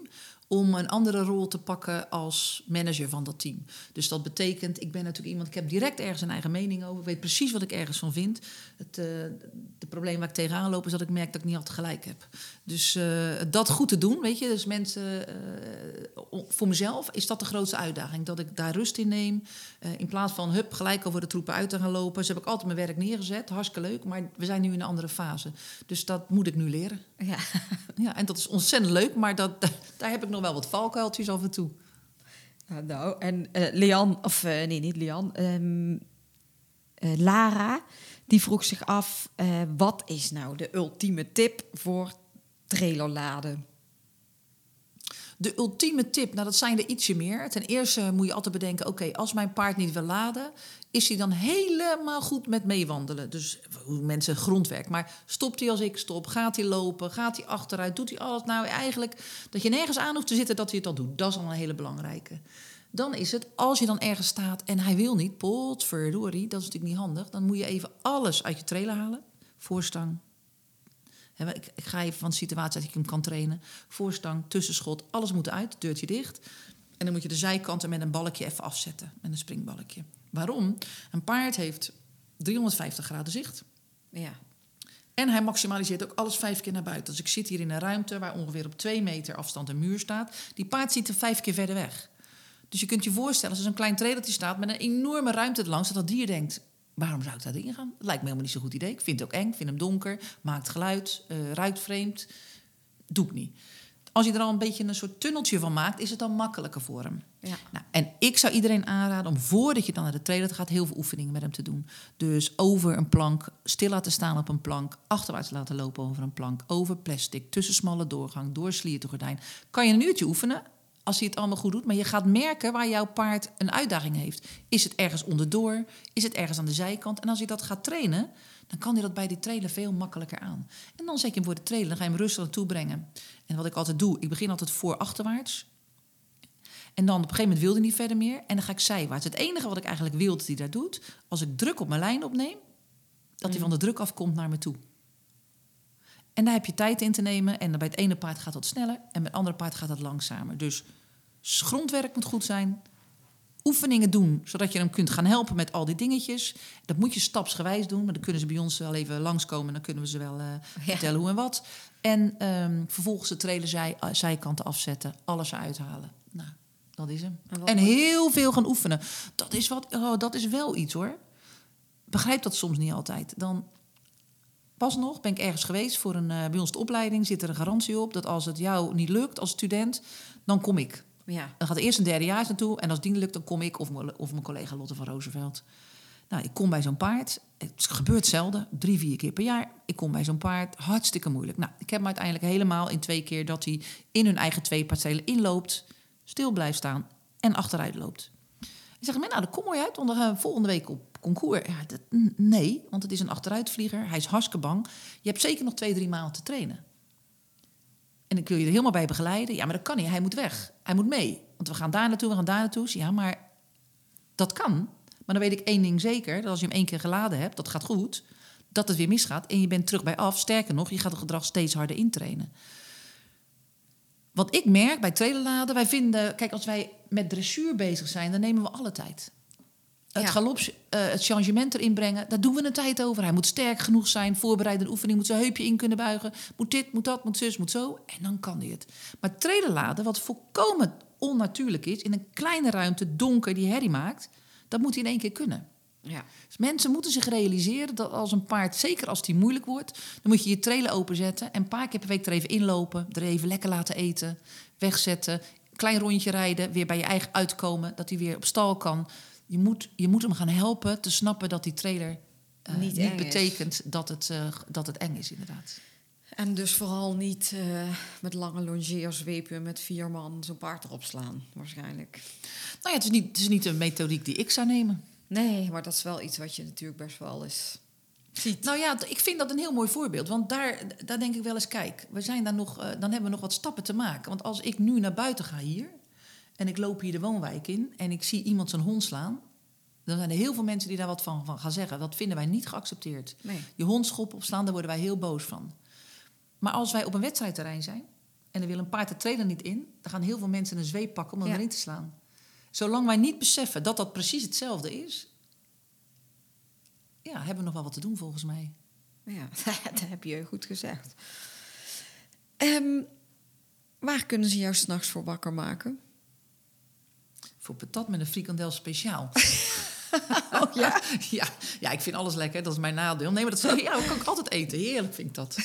om een andere rol te pakken als manager van dat team. Dus dat betekent, ik ben natuurlijk iemand, ik heb direct ergens een eigen mening over. Ik weet precies wat ik ergens van vind. Het, uh, de probleem waar ik tegenaan loop is dat ik merk dat ik niet altijd gelijk heb. Dus uh, dat goed te doen, weet je. Dus mensen, uh, voor mezelf is dat de grootste uitdaging. Dat ik daar rust in neem. Uh, in plaats van, hup, gelijk over de troepen uit te gaan lopen. Dus heb ik altijd mijn werk neergezet. Hartstikke leuk, maar we zijn nu in een andere fase. Dus dat moet ik nu leren. Ja, ja en dat is ontzettend leuk, maar dat, daar heb ik nog... wel wat valkuiltjes af en toe. Nou, nou en uh, Leanne, of uh, nee, niet Leanne, um, uh, Lara, die vroeg zich af... Uh, wat is nou de ultieme tip voor trailerladen? De ultieme tip, nou dat zijn er ietsje meer. Ten eerste moet je altijd bedenken... oké, okay, als mijn paard niet wil laden... is hij dan helemaal goed met meewandelen. Dus hoe mensen grondwerk. Maar stopt hij als ik stop? Gaat hij lopen? Gaat hij achteruit? Doet hij alles? Nou, eigenlijk dat je nergens aan hoeft te zitten dat hij het al doet. Dat is al een hele belangrijke. Dan is het, als je dan ergens staat en hij wil niet... potverdorie, dat is natuurlijk niet handig. Dan moet je even alles uit je trailer halen. Voorstang. Ik ga even van de situatie dat ik hem kan trainen. Voorstang, tussenschot, alles moet uit. Deurtje dicht. En dan moet je de zijkanten met een balkje even afzetten. Met een springbalkje. Waarom? Een paard heeft driehonderdvijftig graden zicht. Ja. En hij maximaliseert ook alles vijf keer naar buiten. Dus ik zit hier in een ruimte waar ongeveer op twee meter afstand een muur staat. Die paard ziet er vijf keer verder weg. Dus je kunt je voorstellen, als er een klein trailertje staat... met een enorme ruimte erlangs, dat dat dier denkt... waarom zou ik daarin gaan? Dat lijkt me helemaal niet zo'n goed idee. Ik vind het ook eng, vind hem donker, maakt geluid, uh, ruikt vreemd. Doe ik niet. Als je er al een beetje een soort tunneltje van maakt... is het dan makkelijker voor hem. Ja. Nou, en ik zou iedereen aanraden om voordat je dan naar de trailer gaat... heel veel oefeningen met hem te doen. Dus over een plank, stil laten staan op een plank... achterwaarts laten lopen over een plank... over plastic, tussen smalle doorgang, door sliertengordijn. Kan je een uurtje oefenen als hij het allemaal goed doet... maar je gaat merken waar jouw paard een uitdaging heeft. Is het ergens onderdoor? Is het ergens aan de zijkant? En als je dat gaat trainen... dan kan hij dat bij die trailer veel makkelijker aan. En dan zet je hem voor de trailer, dan ga je hem rustig naartoe brengen. En wat ik altijd doe, ik begin altijd voor-achterwaarts. En dan op een gegeven moment wil hij niet verder meer. En dan ga ik zijwaarts. Het enige wat ik eigenlijk wil dat hij daar doet... als ik druk op mijn lijn opneem... dat hij van de druk afkomt naar me toe. En daar heb je tijd in te nemen. En bij het ene paard gaat dat sneller... en bij het andere paard gaat dat langzamer. Dus grondwerk moet goed zijn... oefeningen doen, zodat je hem kunt gaan helpen met al die dingetjes. Dat moet je stapsgewijs doen, maar dan kunnen ze bij ons wel even langskomen... en dan kunnen we ze wel uh, vertellen ja. hoe en wat. En um, vervolgens de trailer zij, uh, zijkanten afzetten, alles eruit halen. Nou, dat is hem. En, en heel veel gaan oefenen. Dat is, wat, oh, dat is wel iets, hoor. Begrijp dat soms niet altijd. Dan pas nog, ben ik ergens geweest voor een... Uh, bij ons de opleiding zit er een garantie op... dat als het jou niet lukt als student, dan kom ik. Ja. Dan gaat er eerst een derdejaars naartoe. En als die niet lukt, dan kom ik of, m- of mijn collega Lotte van Rozenveld. Nou, ik kom bij zo'n paard. Het gebeurt zelden. Drie, vier keer per jaar. Ik kom bij zo'n paard. Hartstikke moeilijk. Nou, ik heb hem uiteindelijk helemaal in twee keer... dat hij in hun eigen twee paardstelen inloopt... stil blijft staan en achteruit loopt. Ik zeg, nou, dat kom mooi uit. Want dan gaan we volgende week op concours. Ja, dat, nee, want het is een achteruitvlieger. Hij is hartstikke bang. Je hebt zeker nog twee, drie maanden te trainen. En ik wil je er helemaal bij begeleiden. Ja, maar dat kan niet. Hij moet weg. Hij moet mee. Want we gaan daar naartoe, we gaan daar naartoe. Ja, maar dat kan. Maar dan weet ik één ding zeker. Dat als je hem één keer geladen hebt, dat gaat goed. Dat het weer misgaat. En je bent terug bij af. Sterker nog, je gaat het gedrag steeds harder intrainen. Wat ik merk bij trailerladen. Wij vinden, kijk, als wij met dressuur bezig zijn, dan nemen we alle tijd. Het ja. galops, uh, het changement erin brengen, daar doen we een tijd over. Hij moet sterk genoeg zijn, voorbereid een oefening, moet zijn heupje in kunnen buigen. Moet dit, moet dat, moet zus, moet zo. En dan kan hij het. Maar treden laden, wat volkomen onnatuurlijk is, in een kleine ruimte, donker, die herrie maakt, dat moet hij in één keer kunnen. Ja. Dus mensen moeten zich realiseren dat als een paard, zeker als die moeilijk wordt, dan moet je je trailer openzetten en een paar keer per week er even inlopen, er even lekker laten eten, wegzetten, klein rondje rijden, weer bij je eigen uitkomen, dat hij weer op stal kan. Je moet, je moet hem gaan helpen te snappen dat die trailer uh, niet, niet betekent dat het, uh, dat het eng is, inderdaad. En dus vooral niet uh, met lange longeerzwepen met vier man zo'n paard erop slaan, waarschijnlijk. Nou ja, het is niet, het is niet een methodiek die ik zou nemen. Nee, maar dat is wel iets wat je natuurlijk best wel eens ziet. Nou ja, ik vind dat een heel mooi voorbeeld. Want daar, daar denk ik wel eens, kijk, we zijn daar nog, uh, dan hebben we nog wat stappen te maken. Want als ik nu naar buiten ga hier en ik loop hier de woonwijk in en ik zie iemand zijn hond slaan, dan zijn er heel veel mensen die daar wat van, van gaan zeggen. Dat vinden wij niet geaccepteerd. Nee. Je hond schop opslaan, daar worden wij heel boos van. Maar als wij op een wedstrijdterrein zijn en er wil een paard de trailer niet in, dan gaan heel veel mensen een zweep pakken om hem ja. erin te slaan. Zolang wij niet beseffen dat dat precies hetzelfde is, ja, hebben we nog wel wat te doen volgens mij. Ja, dat heb je goed gezegd. Um, waar kunnen ze jou 's nachts voor wakker maken? Voor patat met een frikandel speciaal. Oh, ja? Ja, ja, ik vind alles lekker. Dat is mijn nadeel. Nee, maar dat is, ja, kan ik altijd eten. Heerlijk vind ik dat.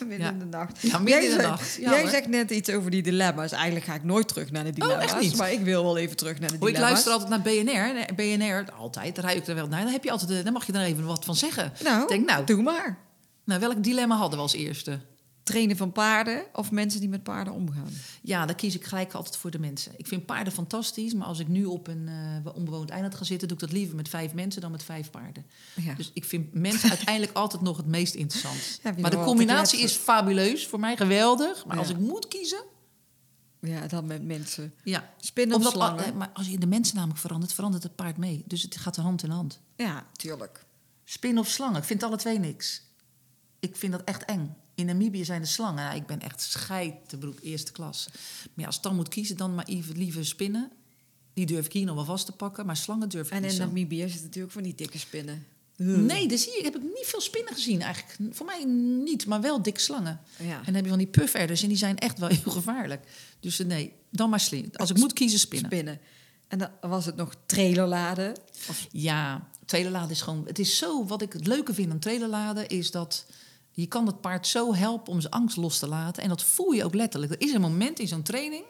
Midden ja. in de nacht. Ja, midden jij in de nacht. Ja, jij hoor. Zegt net iets over die dilemma's. Eigenlijk ga ik nooit terug naar de dilemma's. Oh, echt niet? Maar ik wil wel even terug naar de dilemma's. Oh, ik luister altijd naar B N R. B N R, altijd. Daar ruik ik er wel naar. Dan, heb je altijd de, dan mag je er even wat van zeggen. Nou, denk, nou, doe maar. Nou, welk dilemma hadden we als eerste? Trainen van paarden of mensen die met paarden omgaan? Ja, daar kies ik gelijk altijd voor de mensen. Ik vind paarden fantastisch, maar als ik nu op een uh, onbewoond eiland ga zitten, doe ik dat liever met vijf mensen dan met vijf paarden. Ja. Dus ik vind mensen uiteindelijk altijd nog het meest interessant. Ja, maar de combinatie is fabuleus, voor mij geweldig. Maar ja. als ik moet kiezen... Ja, dan met mensen. Ja. Spinnen of slangen. Maar als je de mensen namelijk verandert, verandert het paard mee. Dus het gaat hand in hand. Ja, tuurlijk. Spinnen of slangen, ik vind alle twee niks. Ik vind dat echt eng. In Namibië zijn de slangen. Nou, ik ben echt scheidebroek eerste klas. Maar ja, als ik dan moet kiezen, dan maar even liever spinnen. Die durf ik hier nog wel vast te pakken, maar slangen durf ik en niet. En in Namibië zitten natuurlijk van die dikke spinnen. Nee, daar zie je, heb ik niet veel spinnen gezien eigenlijk. Voor mij niet, maar wel dikke slangen. Ja. En dan heb je van die pufferders en die zijn echt wel heel gevaarlijk. Dus nee, dan maar slim. Als ik moet kiezen, spinnen. Spinnen. En dan was het nog trailerladen? Of? Ja, trailerladen is gewoon... Het is zo, wat ik het leuke vind aan trailerladen is dat... Je kan dat paard zo helpen om zijn angst los te laten. En dat voel je ook letterlijk. Er is een moment in zo'n training.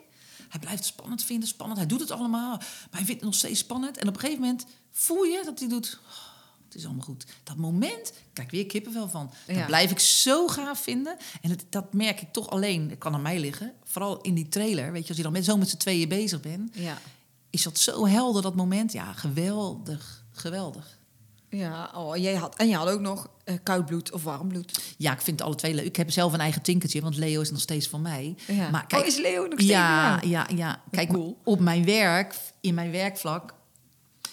Hij blijft het spannend vinden, spannend. Hij doet het allemaal, maar hij vindt het nog steeds spannend. En op een gegeven moment voel je dat hij doet... Oh, het is allemaal goed. Dat moment, kijk, weer kippenvel van. Dat ja. blijf ik zo gaaf vinden. En het, dat merk ik toch alleen, dat kan aan mij liggen. Vooral in die trailer, weet je, als je dan met, zo met z'n tweeën bezig bent. Ja. Is dat zo helder, dat moment? Ja, geweldig, geweldig. Ja, oh, jij had, en je had ook nog uh, koud bloed of warm bloed. Ja, ik vind alle twee leuk. Ik heb zelf een eigen tinkertje, want Leo is nog steeds van mij. Ja. Maar kijk, oh, is Leo nog steeds ja, van jou? Ja, ja. Kijk, cool. Op mijn werk, in mijn werkvlak...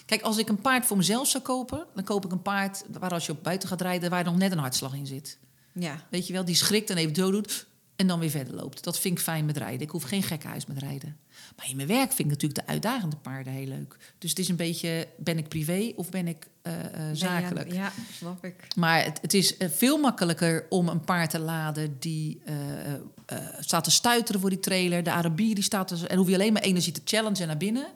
Kijk, als ik een paard voor mezelf zou kopen... dan koop ik een paard waar als je op buiten gaat rijden... waar nog net een hartslag in zit. Ja. Weet je wel, die schrikt en even zo doet... en dan weer verder loopt. Dat vind ik fijn met rijden. Ik hoef geen gekkenhuis met rijden. Maar in mijn werk vind ik natuurlijk de uitdagende paarden heel leuk. Dus het is een beetje, ben ik privé of ben ik uh, uh, zakelijk? Ja, ja, snap ik. Maar het, het is veel makkelijker om een paard te laden... die uh, uh, staat te stuiteren voor die trailer. De Arabier die staat te... En hoef je alleen maar energie te challengen naar binnen...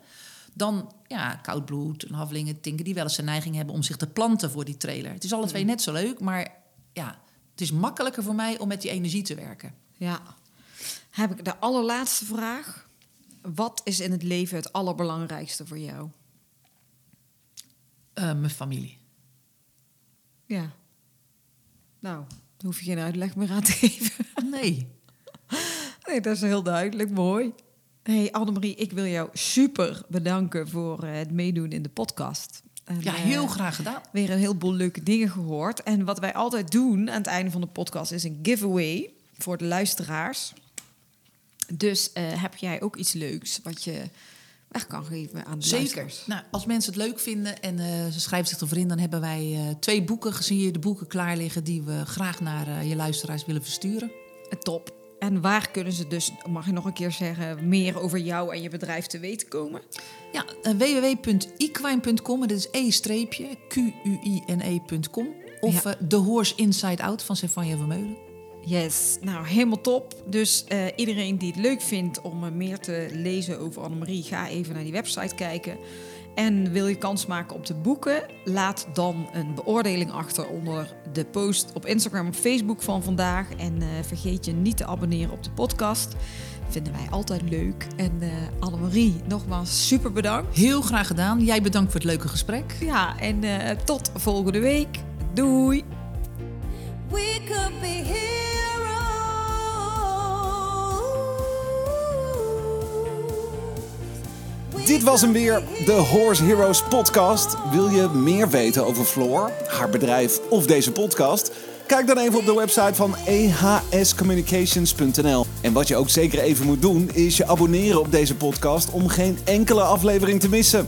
dan ja, koud bloed, een haflingen, tinken... die wel eens een neiging hebben om zich te planten voor die trailer. Het is alle twee mm. net zo leuk, maar ja, het is makkelijker voor mij... om met die energie te werken. Ja. Heb ik de allerlaatste vraag... Wat is in het leven het allerbelangrijkste voor jou? Uh, mijn familie. Ja. Nou, daar hoef je geen uitleg meer aan te geven. Nee. Nee, dat is heel duidelijk. Mooi. Hey Annemarie, ik wil jou super bedanken voor het meedoen in de podcast. En ja, heel uh, graag gedaan. Weer een heleboel leuke dingen gehoord. En wat wij altijd doen aan het einde van de podcast is een giveaway voor de luisteraars. Dus uh, heb jij ook iets leuks wat je weg kan geven aan de Zeker. Luisteraars? Nou, als mensen het leuk vinden en uh, ze schrijven zich ervoor in... dan hebben wij uh, twee boeken, gezien je de boeken klaar liggen... die we graag naar uh, je luisteraars willen versturen. Top. En waar kunnen ze dus, mag je nog een keer zeggen, meer over jou en je bedrijf te weten komen? Ja, w w w punt equine punt com, dat is e-q-u-i-n-e punt com. Of ja. uh, The Horse Inside Out van Stefania Vermeulen. Yes, nou helemaal top. Dus uh, iedereen die het leuk vindt om uh, meer te lezen over Annemarie, ga even naar die website kijken. En wil je kans maken op te boeken? Laat dan een beoordeling achter onder de post op Instagram en Facebook van vandaag. En uh, vergeet je niet te abonneren op de podcast. Vinden wij altijd leuk. En uh, Annemarie, nogmaals super bedankt. Heel graag gedaan. Jij bedankt voor het leuke gesprek. Ja, en uh, tot volgende week. Doei! We could be heroes. Dit was hem weer, de Horse Heroes podcast. Wil je meer weten over Floor, haar bedrijf of deze podcast? Kijk dan even op de website van e h s communications punt n l. En wat je ook zeker even moet doen, is je abonneren op deze podcast om geen enkele aflevering te missen.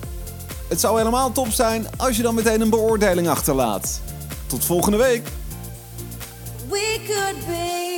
Het zou helemaal top zijn als je dan meteen een beoordeling achterlaat. Tot volgende week! We could be